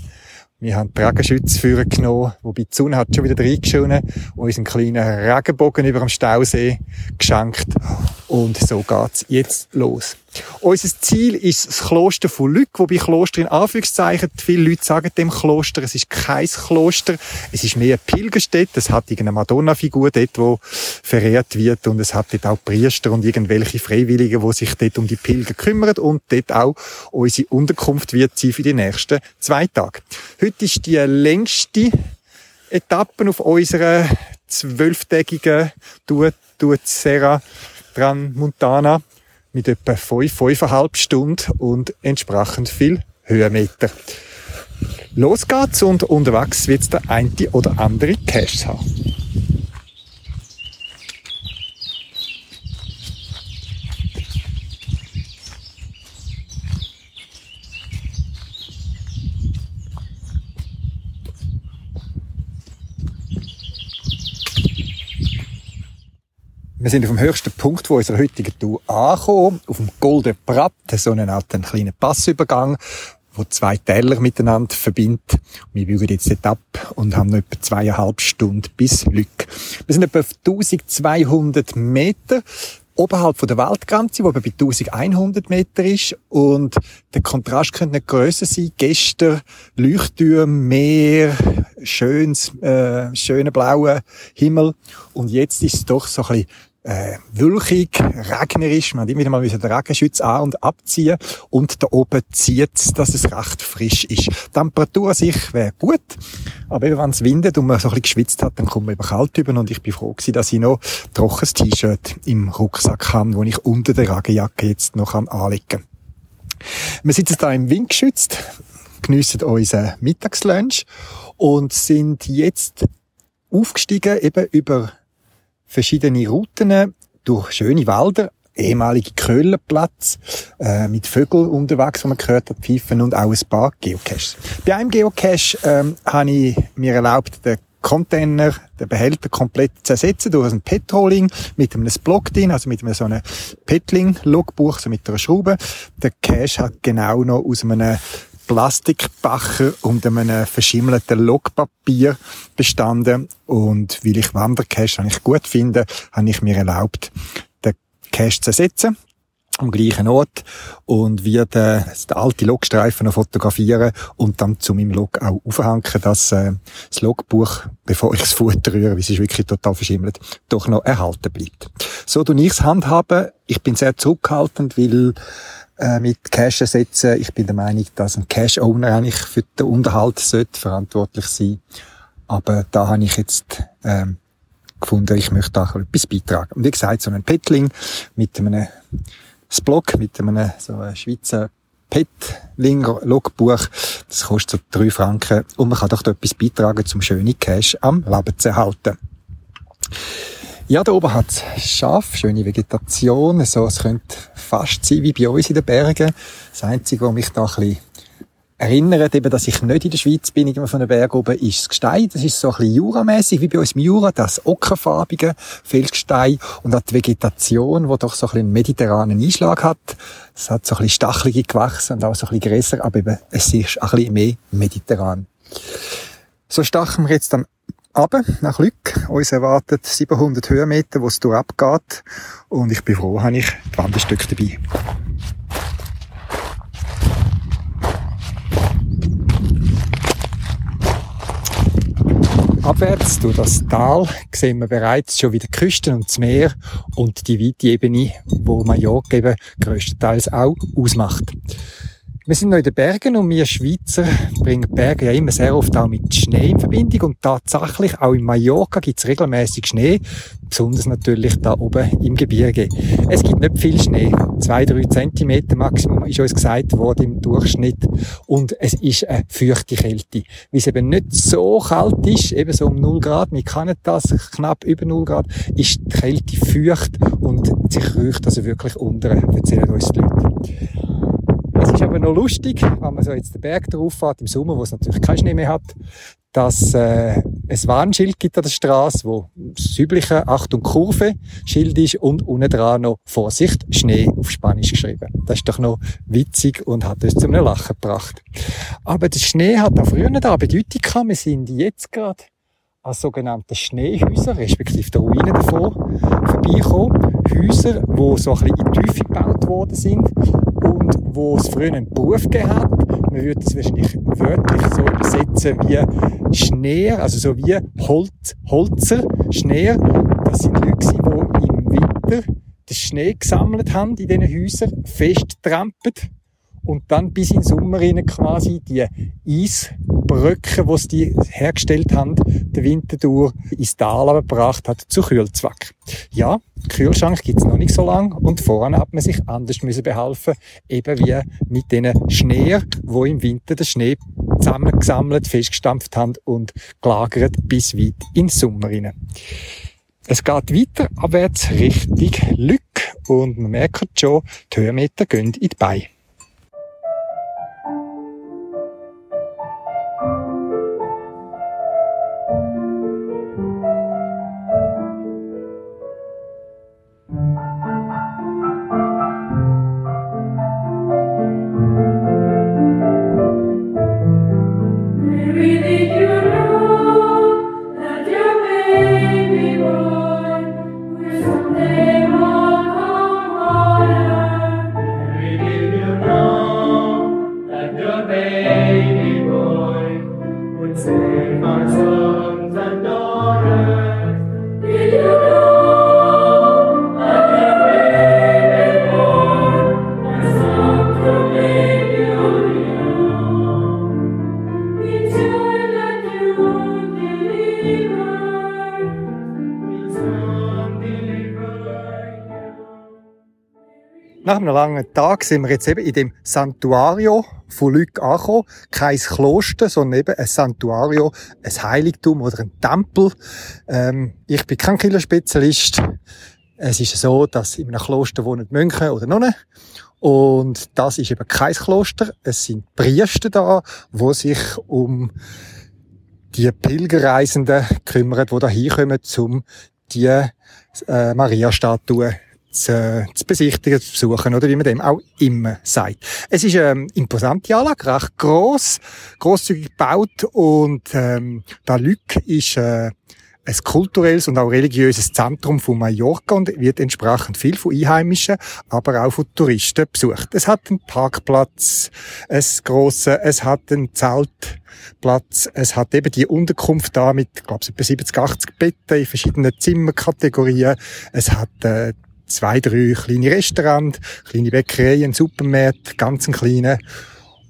Wir haben die Regenschützführer genommen, wobei die Sonne hat schon wieder reingeschonen und uns einen kleinen Regenbogen über dem Stausee geschenkt. Und so geht's jetzt los. Unser Ziel ist das Kloster von Lluc, wobei Kloster in Anführungszeichen, viele Leute sagen dem Kloster, es ist kein Kloster, es ist mehr eine Pilgerstätte, es hat irgendeine Madonna-Figur dort, die verehrt wird, und es hat dort auch Priester und irgendwelche Freiwilligen, die sich dort um die Pilger kümmern, und dort auch unsere Unterkunft wird sein für die nächsten zwei Tage. Heute ist die längste Etappe auf unserer zwölftägigen Tour durch Serra Tramuntana mit etwa fünf, fünfeinhalb Stunden und entsprechend viel Höhenmeter. Los geht's, und unterwegs wird's der eine oder andere Cache haben. Wir sind auf dem höchsten Punkt von unserer heutigen Tour angekommen, auf dem Golden Prat, so einen alten kleinen Passübergang, der zwei Täler miteinander verbindet. Wir bügeln jetzt dort ab und haben noch etwa zweieinhalb Stunden bis Lück. Wir sind etwa auf eintausendzweihundert Meter oberhalb von der Weltgrenze, die bei eintausendeinhundert Meter ist, und der Kontrast könnte nicht grösser sein. Gestern Leuchttürme, Meer, schönes, äh, schöner blauer Himmel, und jetzt ist es doch so ein bisschen Äh, wülchig, regnerisch, man hat immer wieder mal den Regenschutz an- und abziehen, und da oben zieht's, dass es recht frisch ist. Die Temperatur an sich wäre gut, aber eben wenn es windet und man so ein bisschen geschwitzt hat, dann kommt man eben kalt über, und ich bin froh gewesen, dass ich noch trockenes T-Shirt im Rucksack habe, das ich unter der Regenjacke jetzt noch anlegen kann. Wir sitzen da im Wind geschützt, geniessen unseren Mittagslunch und sind jetzt aufgestiegen, eben über verschiedene Routen durch schöne Wälder, ehemalige Köhlerplatz äh, mit Vögeln unterwegs, die man gehört hat, pfeifen, und auch ein paar Geocaches. Bei einem Geocache ähm, habe ich mir erlaubt, den Container, den Behälter komplett zu ersetzen durch einen Petroling mit einem Splocks drin, also mit einem so einem Petling-Logbuch, so mit einer Schraube. Der Cache hat genau noch aus einem Plastikbecher und einem verschimmelten Logpapier bestanden. Und weil ich Wandercache eigentlich gut finde, habe ich mir erlaubt, den Cache zu ersetzen am gleichen Ort und wir den, den alten Logstreifen noch fotografieren und dann zu meinem Log auch aufhängen, dass äh, das Logbuch, bevor ich das Futter rühre, weil es ist wirklich total verschimmelt, doch noch erhalten bleibt. So tue ich es handhaben. Ich bin sehr zurückhaltend, weil äh, mit Cache ersetzen, ich bin der Meinung, dass ein Cache-Owner eigentlich für den Unterhalt sollte verantwortlich sein. Aber da habe ich jetzt ähm, gefunden, ich möchte da etwas beitragen. Und wie gesagt, so ein Petling mit einem Splocks, mit einem so einem Schweizer Petling-Logbuch, das kostet so drei Franken. Und man kann doch da etwas beitragen, zum schönen Cache am Leben zu erhalten. Ja, da oben hat es Schaf, schöne Vegetation. So, es könnte fast sein wie bei uns in den Bergen. Das Einzige, was mich da ein bisschen erinnert, eben, dass ich nicht in der Schweiz bin, immer von den Bergen oben, ist das Gestein. Das ist so ein bisschen juramässig, wie bei uns im Jura, das ockerfarbige Feldgestein und auch die Vegetation, die doch so ein bisschen einen mediterranen Einschlag hat. Es hat so ein bisschen stachelige Gewächse und auch so ein bisschen Gräser, aber eben, es ist ein bisschen mehr mediterran. So stachen wir jetzt dann runter nach Lluc. Uns erwartet siebenhundert Höhenmeter, wo es durchgeht. Und ich bin froh, habe ich die Wanderstücke dabei. Abwärts durch das Tal sehen wir bereits schon wieder die Küsten und das Meer und die weite Ebene, wo Mallorca eben grösstenteils auch ausmacht. Wir sind noch in den Bergen und wir Schweizer bringen Berge ja immer sehr oft auch mit Schnee in Verbindung und tatsächlich auch in Mallorca gibt es regelmäßig Schnee, besonders natürlich da oben im Gebirge. Es gibt nicht viel Schnee, zwei, drei Zentimeter Maximum ist uns gesagt worden im Durchschnitt und es ist eine feuchte Kälte, weil es eben nicht so kalt ist, eben so um null Grad, wir kennen das, knapp über null Grad, ist die Kälte feucht und sie kriecht also wirklich unter, erzählen uns die Leute. Es ist aber noch lustig, wenn man so jetzt den Berg drauf fährt, im Sommer, wo es natürlich keinen Schnee mehr hat, dass äh, es Warnschild gibt an der Straße, wo das übliche Achtung Kurve Schild ist und unten dran noch Vorsicht Schnee auf Spanisch geschrieben. Das ist doch noch witzig und hat uns zum Lachen gebracht. Aber der Schnee hat auch früher da Bedeutung gehabt. Wir sind jetzt gerade an sogenannten Schneehäusern, respektive der Ruinen davon, vorbeikommen. Häuser, die so ein bisschen in die Tiefe gebaut worden sind und wo es früher einen Beruf gegeben hat. Man würde es wahrscheinlich wörtlich so übersetzen wie Schneer, also so wie Holz, Holzer, Schneer. Das sind Leute, die im Winter den Schnee gesammelt haben in diesen Häusern, festtrampelt und dann bis in den Sommer rein quasi die Eisbröcke, die sie hergestellt haben, den Winter durch ins Tal gebracht hat, zu Kühlzweck. Ja, Kühlschrank gibt's noch nicht so lange und vorne hat man sich anders müssen behelfen, eben wie mit diesen Schneer, die im Winter den Schnee zusammengesammelt, festgestampft haben und gelagert bis weit in den Sommer rein. Es geht weiter abwärts Richtung Lluc und man merkt schon, die Höhenmeter gehen in die Beine. Nach einem langen Tag sind wir jetzt eben in dem Santuario von Lluc angekommen. Kein Kloster, sondern eben ein Santuario, ein Heiligtum oder ein Tempel. Ähm, ich bin kein Killerspezialist. Es ist so, dass in einem Kloster wohnen Mönche oder Nonnen. Und das ist eben kein Kloster. Es sind Priester da, die sich um die Pilgerreisenden kümmern, die da hinkommen, um die äh, Maria-Statue zu, zu besichtigen, zu besuchen, oder wie man dem auch immer sagt. Es ist eine imposante Anlage, recht gross, grosszügig gebaut, und ähm, der Lluc ist äh, ein kulturelles und auch religiöses Zentrum von Mallorca und wird entsprechend viel von Einheimischen, aber auch von Touristen besucht. Es hat einen Parkplatz, ein grossen, es hat einen Zeltplatz, es hat eben die Unterkunft da mit, ich glaube, etwa siebzig, achtzig Betten in verschiedenen Zimmerkategorien. Es hat äh, zwei, drei kleine Restaurants, kleine Bäckereien, Supermärkte, ganz kleine.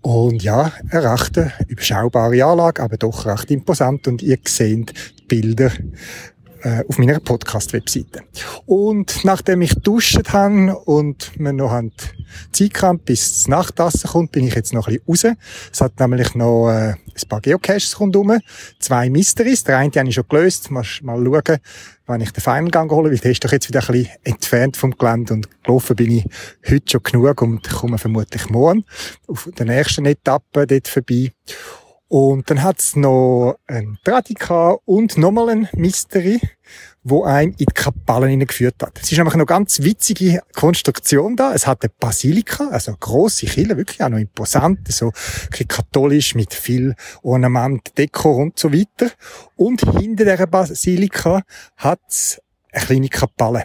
Und ja, eine recht überschaubare Anlage, aber doch recht imposant. Und ihr seht die Bilder äh, auf meiner Podcast-Webseite. Und nachdem ich geduscht habe und wir noch haben Zeit hatten, bis das Nachtessen kommt, bin ich jetzt noch ein bisschen raus. Es hat nämlich noch äh, ein paar Geocaches rundherum, zwei Mysteries. Der eine habe ich schon gelöst. Mal, mal schauen, wenn ich den Final Gang hole, weil der ist doch jetzt wieder ein bisschen entfernt vom Gelände, und gelaufen bin ich heute schon genug und komme vermutlich morgen auf der nächsten Etappe dort vorbei. Und dann hat es noch ein Tradika und nochmal ein Mystery, wo einem in die Kapelle hineingeführt hat. Es ist nämlich eine ganz witzige Konstruktion da. Es hat eine Basilika, also eine grosse Kirche, wirklich auch noch imposant, so katholisch mit viel Ornament, Deko und so weiter. Und hinter dieser Basilika hat es eine kleine Kapelle.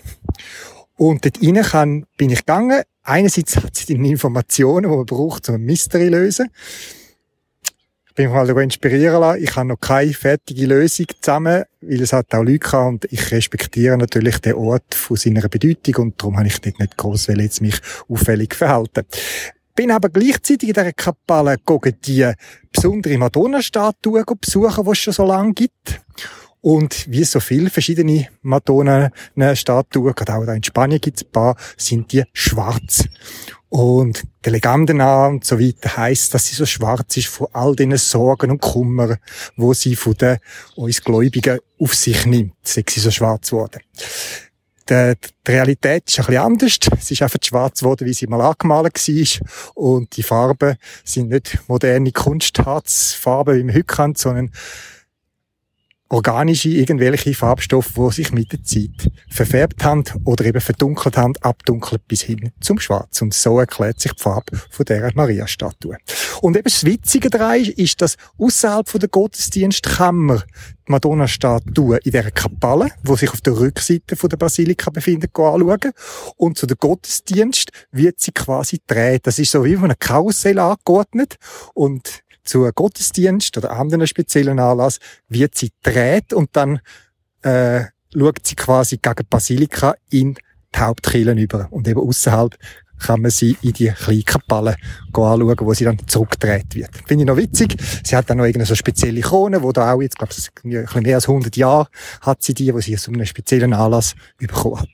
Und dort rein kann, bin ich gegangen. Einerseits hat es die Informationen, die man braucht, um ein Mystery zu lösen. Ich bin mich mal inspirieren lassen. Ich habe noch keine fertige Lösung zusammen, weil es hat auch Leute gehabt, und ich respektiere natürlich den Ort von seiner Bedeutung, und darum habe ich dort nicht gross jetzt mich auffällig verhalten. Bin aber gleichzeitig in dieser Kapelle die besondere Madonna-Statue besuchen, die es schon so lange gibt. Und wie so viele verschiedene Madonnenstatuen, gerade auch in Spanien gibt es ein paar, sind die schwarz. Und der Legende nach und so weiter heisst, dass sie so schwarz ist von all diesen Sorgen und Kummer, die sie von den uns Gläubigen auf sich nimmt, sind sie so schwarz geworden. Die Realität ist ein bisschen anders. Es ist einfach schwarz geworden, wie sie mal angemalt war. Und die Farben sind nicht moderne Kunstharzfarben, wie man heute kennt, sondern organische, irgendwelche Farbstoffe, die sich mit der Zeit verfärbt haben oder eben verdunkelt haben, abdunkelt bis hin zum Schwarz. Und so erklärt sich die Farbe von dieser Maria-Statue. Und eben das Witzige daran ist, dass ausserhalb von der Gottesdienstkammer die Madonna-Statue in dieser Kapelle, die sich auf der Rückseite von der Basilika befindet, anschauen. Und zu dem Gottesdienst wird sie quasi gedreht. Das ist so wie von einem Karussell angeordnet, und zu Gottesdienst oder anderen speziellen Anlass wird sie gedreht, und dann äh, schaut sie quasi gegen die Basilika in die Hauptkirche über. Und eben ausserhalb kann man sie in die kleine Kapelle anschauen, wo sie dann zurückgedreht wird. Finde ich noch witzig. Sie hat dann noch irgendeine so spezielle Ikone, die da auch jetzt, glaube ich, ein bisschen mehr als hundert Jahre hat sie die, die sie zu einem speziellen Anlass bekommen hat.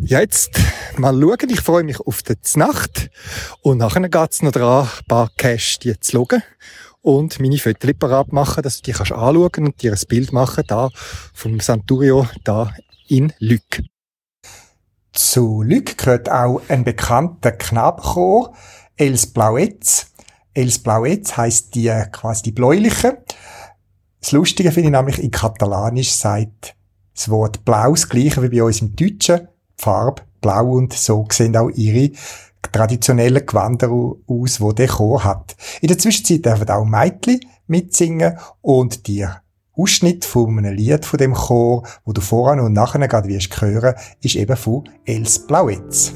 Ja, jetzt mal schauen. Ich freue mich auf die Znacht. Und nachher geht's noch dran, ein paar Cache die zu schauen und meine Fotos parat machen, dass du die kannst anschauen und dir ein Bild machen, da vom Santuario, da in Lluc. Zu Lluc gehört auch ein bekannter Knabenchor, Els Blauets. Els Blauets heisst die, quasi die Bläulichen. Das Lustige finde ich nämlich, in Katalanisch sagt das Wort Blau das gleiche wie bei uns im Deutschen, die Farbe Blau, und so sehen auch ihre traditionellen Gewänder aus, die der Chor hat. In der Zwischenzeit dürfen auch Mädchen mitsingen, und der Ausschnitt von einem Lied von dem Chor, wo du voran und nachher gerade wirst hören, ist eben von Els Blauetz.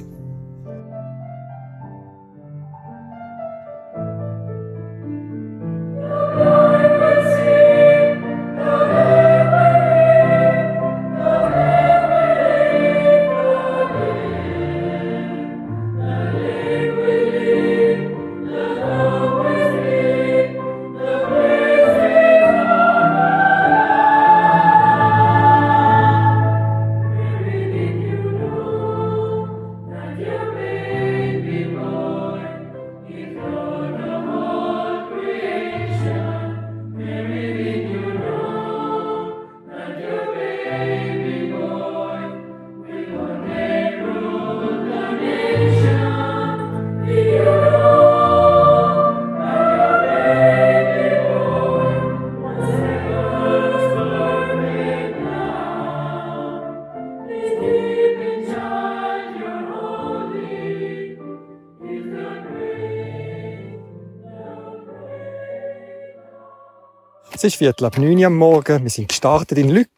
Es ist Viertel ab neun Uhr am Morgen. Wir sind gestartet in Lluc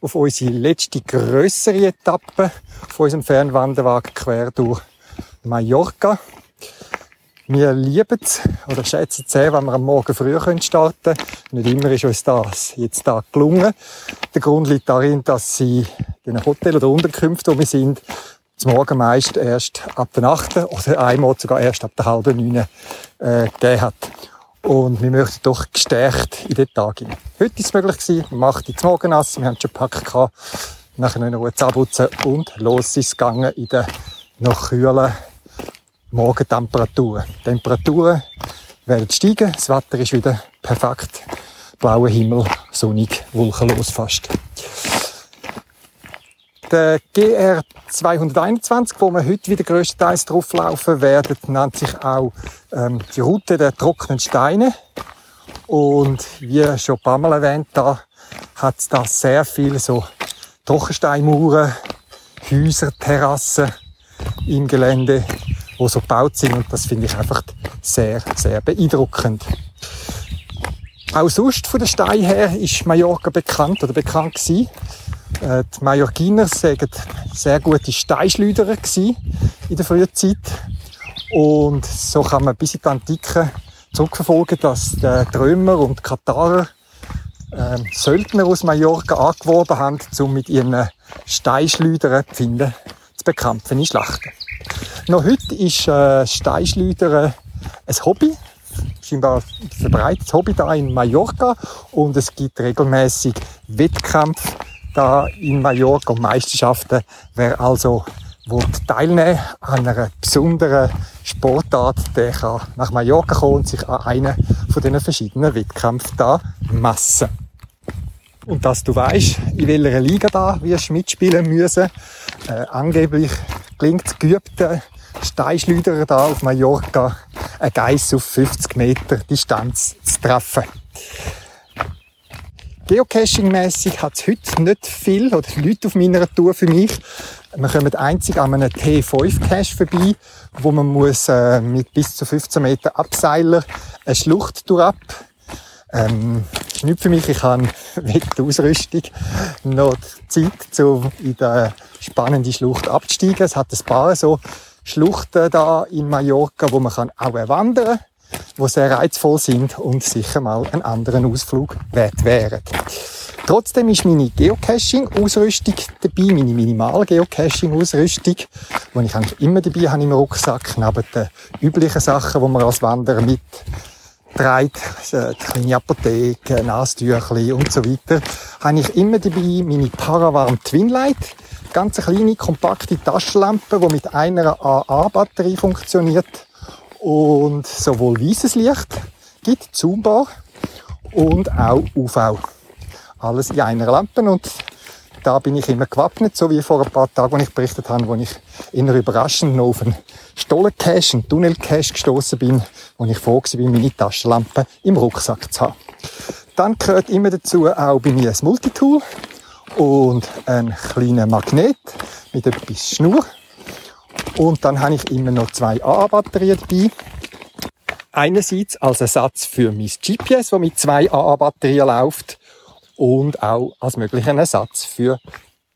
auf unsere letzte grössere Etappe auf unserem Fernwanderweg quer durch Mallorca. Wir lieben es oder schätzen es sehr, wenn wir am Morgen früh starten können. Nicht immer ist uns das jetzt da gelungen. Der Grund liegt darin, dass sie in den Hotels oder Unterkünften, wo wir sind, zum Morgen meist erst ab der acht oder einmal sogar erst ab der halben neun äh, gegeben hat. Und wir möchten doch gestärkt in den Tag hinein. Heute war es möglich gewesen, wir machten die Morgen nass, wir haben schon gepackt gehabt, nachher noch in Ruhe zusammenputzen und los ist es gegangen in den noch kühlen Morgentemperaturen. Die Temperaturen werden steigen, das Wetter ist wieder perfekt, blauer Himmel, sonnig, wolkenlos fast. Der G R zwei einundzwanzig, wo wir heute wieder grösstenteils drauflaufen werden, nennt sich auch ähm, die Route der trockenen Steine. Und wie schon ein paar Mal erwähnt, da hat es da sehr viele so Trockensteinmauern, Häuser, Terrassen im Gelände, die so gebaut sind. Und das finde ich einfach sehr, sehr beeindruckend. Auch sonst von den Steinen her ist Mallorca bekannt oder bekannt gewesen. Die Mallorquiner waren sehr gute Steinschleuderer in der frühen Zeit. Und so kann man bis in die Antike zurückverfolgen, dass die Römer und die Katarer äh, Söldner aus Mallorca angeworben haben, um mit ihren Steinschleudern zu finden, zu bekämpfen in Schlachten. Noch heute ist äh, Steinschleudern ein Hobby. Scheinbar ein verbreitetes Hobby da in Mallorca. Und es gibt regelmäßig Wettkämpfe da in Mallorca und Meisterschaften. Wer also teilnehmen will an einer besonderen Sportart, der kann nach Mallorca kommen und sich an einen von diesen verschiedenen Wettkämpfen da messen. Und dass du weisst, in welcher Liga da wirst du mitspielen müssen, äh, angeblich klingt geübten Steinschleuderer da auf Mallorca ein Geiss auf fünfzig Meter Distanz zu treffen. Geocaching-mässig hat es heute nicht viel oder Leute auf meiner Tour für mich. Wir kommen einzig an einem T fünf Cache vorbei, wo man muss äh, mit bis zu fünfzehn Meter Abseiler eine Schlucht durchab. Ähm, nicht für mich, ich habe wegen der Ausrüstung noch Zeit, um in der spannenden Schlucht abzusteigen. Es hat ein paar so Schluchten da in Mallorca, wo man kann auch wandern kann, die sehr reizvoll sind und sicher mal einen anderen Ausflug wert wären. Trotzdem ist meine Geocaching-Ausrüstung dabei, meine Minimal-Geocaching-Ausrüstung, die ich eigentlich immer dabei habe im Rucksack, neben den üblichen Sachen, die man als Wanderer mitträgt, die kleine Apotheke, Nasentüchli und so weiter, habe ich immer dabei meine Paravan Warm Twinlight, ganz kleine, kompakte Taschenlampe, die mit einer A A-Batterie funktioniert und sowohl weißes Licht gibt, zoombar, und auch U V. Alles in einer Lampe und da bin ich immer gewappnet, so wie vor ein paar Tagen, als ich berichtet habe, wo ich eher überraschend noch auf einen Stollen-Cache, einen Tunnel-Cache gestossen bin, wo ich froh war, meine Taschenlampe im Rucksack zu haben. Dann gehört immer dazu auch bei mir ein Multitool und ein kleiner Magnet mit etwas Schnur. Und dann habe ich immer noch zwei A A-Batterien dabei. Einerseits als Ersatz für mein G P S, das mit zwei A A-Batterien läuft. Und auch als möglichen Ersatz für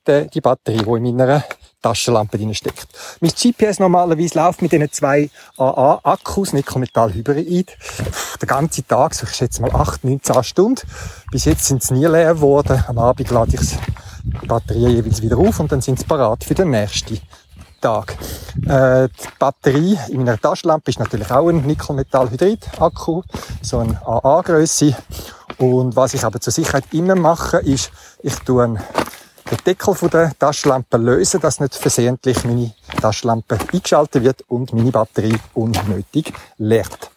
die Batterie, die in meiner Taschenlampe drin steckt. Mein G P S normalerweise läuft mit diesen zwei A A-Akkus, Nickel-Metall-Hybrid, den ganzen Tag, so ich schätze mal acht, neunzehn Stunden. Bis jetzt sind sie nie leer geworden. Am Abend lade ich die Batterien jeweils wieder auf und dann sind sie parat für den nächsten Tag. Äh, die Batterie in meiner Taschenlampe ist natürlich auch ein Nickel-Metall-Hybrid-Akku, so eine A A-Grösse. Und was ich aber zur Sicherheit immer mache, ist, ich tue den Deckel von der Taschenlampe lösen, dass nicht versehentlich meine Taschenlampe eingeschaltet wird und meine Batterie unnötig leert.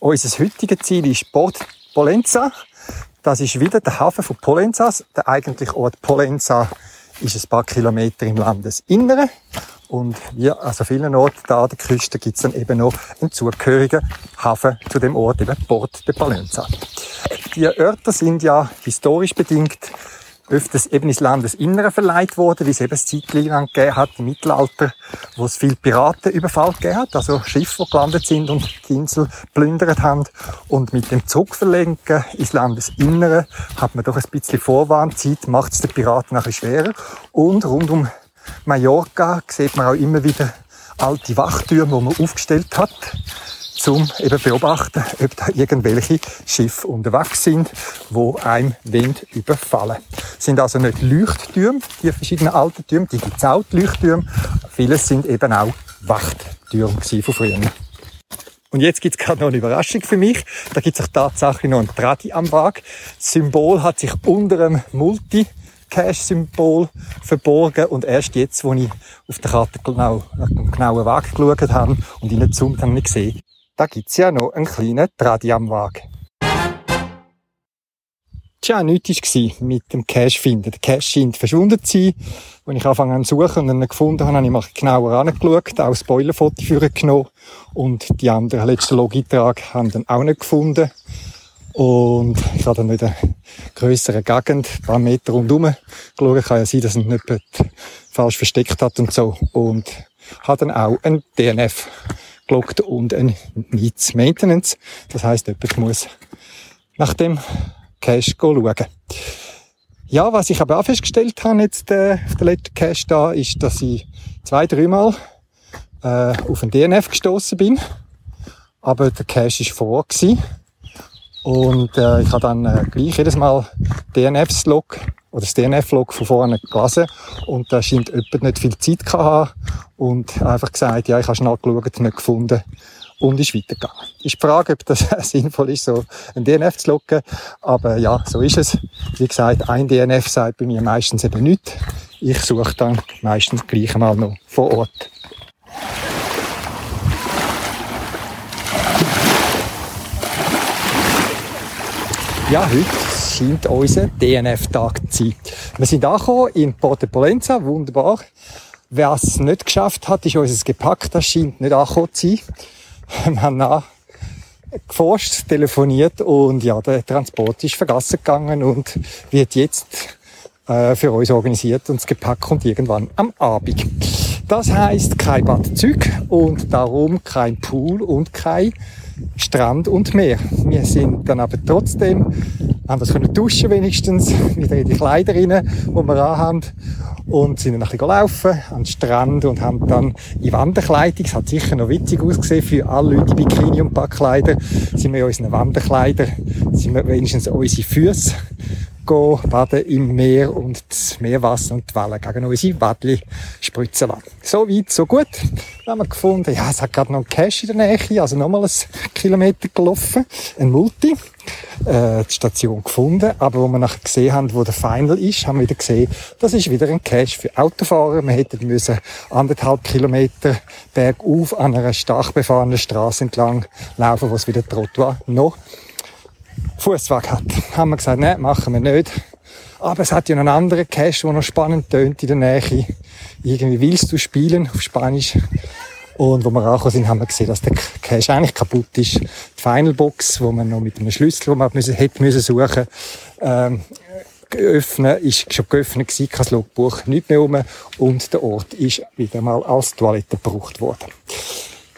Unser heutiges Ziel ist Port de Pollença. Das ist wieder der Hafen von Pollença. Der eigentliche Ort Pollença ist ein paar Kilometer im Landesinneren. Und wie an so vielen Orten da an der Küste gibt es dann eben noch einen zugehörigen Hafen zu dem Ort, eben Port de Pollença. Die Orte sind ja historisch bedingt öfters eben ins Landesinnere verleiht wurde, wie es eben das Zeitland gegeben hat im Mittelalter, wo es viel Piratenüberfall gegeben hat, also Schiffe, die gelandet sind und die Insel plündert haben. Und mit dem Zugverlenken ins Landesinnere hat man doch ein bisschen Vorwarnzeit, macht es den Piraten ein bisschen schwerer. Und rund um Mallorca sieht man auch immer wieder alte Wachtürme, die man aufgestellt hat, um eben beobachten, ob da irgendwelche Schiffe unterwegs sind, wo einem Wind überfallen. Es sind also nicht Leuchttürme, die verschiedenen alten Türme, die gibt es auch, die Leuchttürme. Vieles sind eben auch Wachttürme von früher. Und jetzt gibt's gerade noch eine Überraschung für mich. Da gibt's auch tatsächlich noch ein Tradi am Wrack. Das Symbol hat sich unter einem Multi Cache-Symbol verborgen und erst jetzt, als ich auf der Karte genau, nach dem genauen Weg geschaut habe und ihn gezoomt habe, habe ich gesehen, da gibt's ja noch einen kleinen Tradi am Wag. Tja, nichts war mit dem Cache finden. Der Cache scheint verschwunden zu sein. Als ich angefangen zu suchen und ihn gefunden habe, habe ich mal genauer angeschaut, auch das Spoilerfoto für genommen und die anderen letzten Logeintrag haben ihn auch nicht gefunden. Und ich habe dann in einer grösseren Gegend, ein paar Meter rundherum geschaut. Kann ja sein, dass ihn jemand falsch versteckt hat und so. Und habe dann auch einen D N F gelockt und ein Needs Maintenance. Das heisst, jemand muss nach dem Cache schauen. Ja, was ich aber auch festgestellt habe jetzt äh, auf der letzten Cache da, ist, dass ich zwei, dreimal äh, auf einen D N F gestossen bin. Aber der Cache war vor gewesen. Und äh, ich habe dann äh, gleich jedes Mal D N F-Log oder das D N F-Log von vorne gelesen und da äh, scheint jemand nicht viel Zeit zu haben und einfach gesagt, ja, ich habe schnell geschaut, nicht gefunden und ist weitergegangen. Ist die Frage, ob das äh, sinnvoll ist, so ein D N F zu loggen, aber ja, so ist es. Wie gesagt, ein D N F sagt bei mir meistens eben nichts. Ich suche dann meistens gleich mal noch vor Ort. Ja, heute scheint unser D N F-Tag zu sein. Wir sind angekommen in Port de Pollença, wunderbar. Wer es nicht geschafft hat, ist unser Gepäck, das scheint nicht angekommen zu sein. Wir haben nachgeforscht, telefoniert und ja, der Transport ist vergessen gegangen und wird jetzt äh, für uns organisiert und das Gepäck kommt irgendwann am Abend. Das heisst, kein Badezeug und darum kein Pool und kein Strand und Meer. Wir sind dann aber trotzdem, haben das können duschen wenigstens, wieder in die Kleider rein, die wir anhaben und sind dann ein bisschen laufen an den Strand und haben dann in Wanderkleidung, es hat sicher noch witzig ausgesehen für alle Leute, Bikini und Backkleider, sind wir in unseren Wanderkleidern, sind wir wenigstens unsere Füße gehen, baden im Meer und das Meerwasser und die Wellen gegen unsere Wadli spritzen lassen. So weit, so gut. Dann haben wir gefunden, ja, es hat gerade noch einen Cache in der Nähe, also nochmal einen Kilometer gelaufen, ein Multi, äh, die Station gefunden, aber wo wir nachher gesehen haben, wo der Final ist, haben wir wieder gesehen, das ist wieder ein Cache für Autofahrer. Wir hätten müssen anderthalb Kilometer bergauf an einer stark befahrenen Straße entlang laufen, wo es wieder Trottoir noch Fußweg hat. Haben wir gesagt, nein, machen wir nicht. Aber es hat ja noch einen anderen Cache, der noch spannend tönt in der Nähe. Irgendwie willst du spielen auf Spanisch. Und wo wir angekommen sind, haben wir gesehen, dass der Cache eigentlich kaputt ist. Die Final Box, wo man noch mit einem Schlüssel, den man hätte müssen suchen, ähm, geöffnet, ist schon geöffnet gewesen, kein Logbuch, nichts mehr rum. Und der Ort ist wieder mal als Toilette gebraucht worden.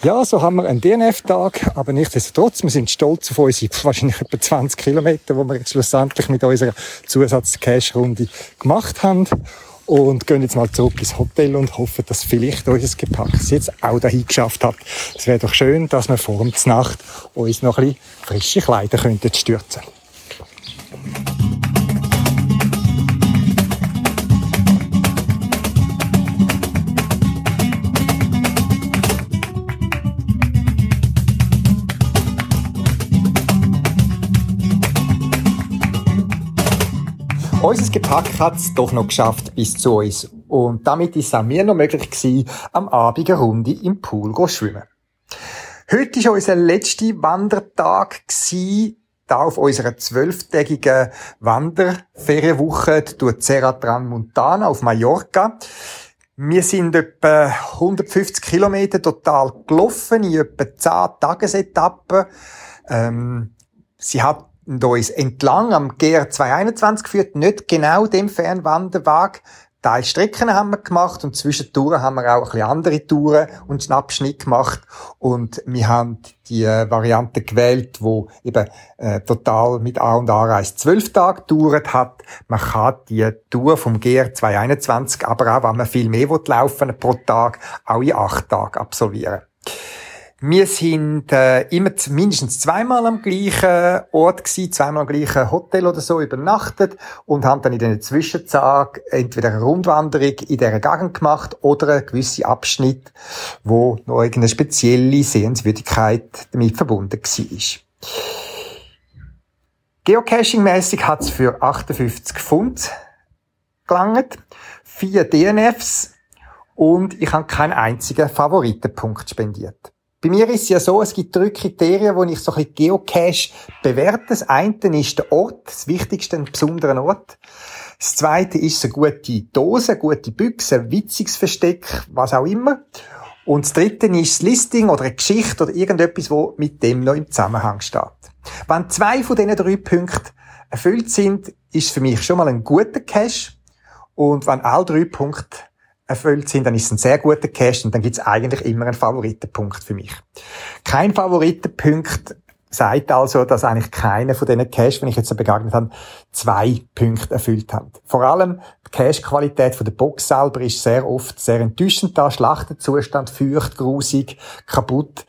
Ja, so haben wir einen D N F-Tag, aber nichtsdestotrotz, wir sind stolz auf unsere wahrscheinlich etwa zwanzig Kilometer, die wir jetzt schlussendlich mit unserer Zusatz-Cache-Runde gemacht haben. Und gehen jetzt mal zurück ins Hotel und hoffen, dass vielleicht unser Gepäck es jetzt auch dahin geschafft hat. Es wäre doch schön, dass wir vor der Nacht uns noch ein bisschen frische Kleider könnten stürzen. Unser Gepäck hat es doch noch geschafft bis zu uns. Und damit ist es auch mir noch möglich gewesen, am Abend eine Runde im Pool zu schwimmen. Heute war unser letzter Wandertag gewesen, da auf unserer zwölftägigen Wanderferienwoche durch Serra Tramuntana auf Mallorca. Wir sind etwa hundertfünfzig Kilometer total gelaufen, in etwa zehn Tagesetappen. Ähm, sie hat uns entlang am G R zwei einundzwanzig führt, nicht genau dem Fernwanderweg. Teil Strecken haben wir gemacht und zwischendurch haben wir auch ein bisschen andere Touren und Schnappschnitt gemacht. Und wir haben die äh, Variante gewählt, die eben äh, total mit A und A-Reise zwölf Tage gedauert hat. Man kann die Tour vom G R zwei einundzwanzig, aber auch, wenn man viel mehr laufen will, pro Tag, auch in acht Tagen absolvieren. Wir sind äh, immer mindestens zweimal am gleichen Ort gsi, zweimal am gleichen Hotel oder so übernachtet und haben dann in den Zwischentagen entweder eine Rundwanderung in dieser Gegend gemacht oder einen gewissen Abschnitt, wo noch irgendeine spezielle Sehenswürdigkeit damit verbunden war. Geocaching-mässig hat es für achtundfünfzig Pfund gelangt, vier D N Fs und ich habe keinen einzigen Favoritenpunkt spendiert. Bei mir ist es ja so, es gibt drei Kriterien, wo ich so ein bisschen Geocache bewerte. Das eine ist der Ort, das wichtigste, ein besonderer Ort. Das zweite ist eine gute Dose, eine gute Büchse, ein witziges Versteck, was auch immer. Und das dritte ist das Listing oder eine Geschichte oder irgendetwas, das mit dem noch im Zusammenhang steht. Wenn zwei von diesen drei Punkten erfüllt sind, ist es für mich schon mal ein guter Cache. Und wenn alle drei Punkte erfüllt sind, dann ist es ein sehr guter Cache und dann gibt es eigentlich immer einen Favoritenpunkt für mich. Kein Favoritenpunkt sagt also, dass eigentlich keiner von diesen Caches, wenn ich jetzt begegnet habe, zwei Punkte erfüllt hat. Vor allem die Cache-Qualität von der Box selber ist sehr oft sehr enttäuschend da, schlechter Zustand, feucht, grusig, kaputt.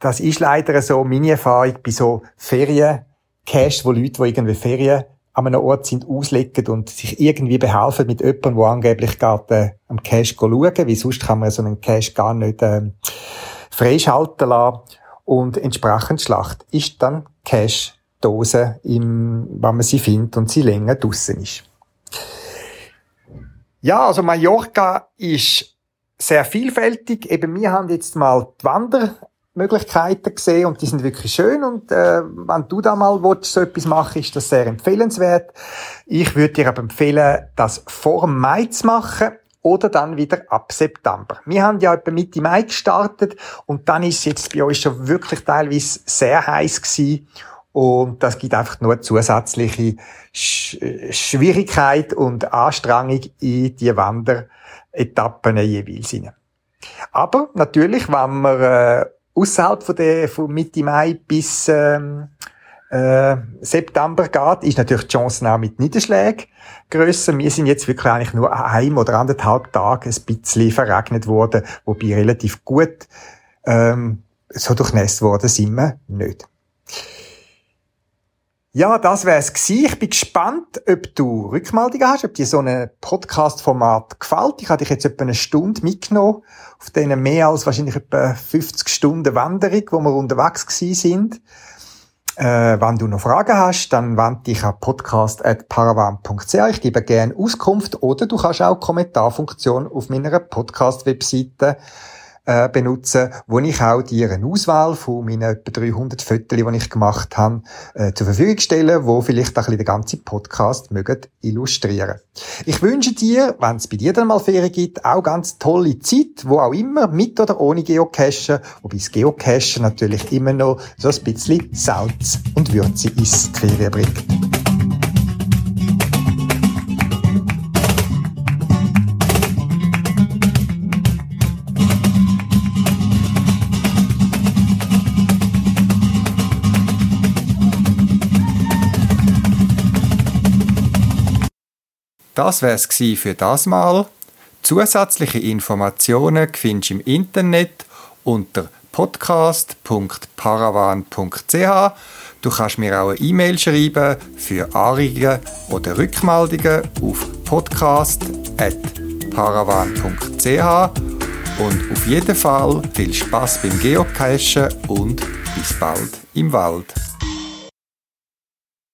Das ist leider so meine Erfahrung bei so Ferien-Caches, wo Leute, die irgendwie Ferien an einem Ort sind, auslegen und sich irgendwie behelfen mit jemandem, der angeblich gerade äh, am Cache schauen kann, weil sonst kann man so einen Cache gar nicht äh, freischalten lassen. Und entsprechend schlecht ist dann Cache-Dose, im, wenn man sie findet und sie länger draussen ist. Ja, also Mallorca ist sehr vielfältig. Eben, wir haben jetzt mal die Wander Möglichkeiten gesehen und die sind wirklich schön und äh, wenn du da mal willst, so etwas machen, ist das sehr empfehlenswert. Ich würde dir aber empfehlen, das vor Mai zu machen oder dann wieder ab September. Wir haben ja etwa Mitte Mai gestartet und dann ist es jetzt bei uns schon wirklich teilweise sehr heiß gewesen und das gibt einfach nur zusätzliche Sch- Schwierigkeit und Anstrengung in die Wanderetappen jeweils hinein. Aber natürlich, wenn man äh, ausserhalb von der, von Mitte Mai bis ähm, äh, September geht, ist natürlich die Chance auch mit Niederschlägen grösser. Wir sind jetzt wirklich eigentlich nur an einem oder anderthalb Tagen ein bisschen verregnet worden, wobei relativ gut ähm, so durchnässt worden sind wir nicht. Ja, das wär's gewesen. Ich bin gespannt, ob du Rückmeldungen hast, ob dir so ein Podcast-Format gefällt. Ich habe dich jetzt etwa eine Stunde mitgenommen auf diesen mehr als wahrscheinlich etwa fünfzig Stunden Wanderung, wo wir unterwegs gewesen sind. Äh, wenn du noch Fragen hast, dann wende dich an podcast at paravan punkt c h. Ich gebe gerne Auskunft oder du kannst auch die Kommentarfunktion auf meiner Podcast-Webseite äh, benutzen, wo ich auch dir eine Auswahl von meinen etwa dreihundert Fotos, die ich gemacht habe, äh, zur Verfügung stelle, wo vielleicht ein bisschen den ganzen Podcast mögen illustrieren. Ich wünsche dir, wenn es bei dir dann mal Ferien gibt, auch ganz tolle Zeit, wo auch immer, mit oder ohne Geocachen, wobei das Geocachen natürlich immer noch so ein bisschen Salz und Würze ins Ferien bringt. Das wär's gsi für das Mal. Zusätzliche Informationen findest du im Internet unter podcast punkt paravan punkt c h. Du kannst mir auch eine E-Mail schreiben für Anregungen oder Rückmeldungen auf podcast at paravan punkt c h. Und auf jeden Fall viel Spass beim Geocachen und bis bald im Wald.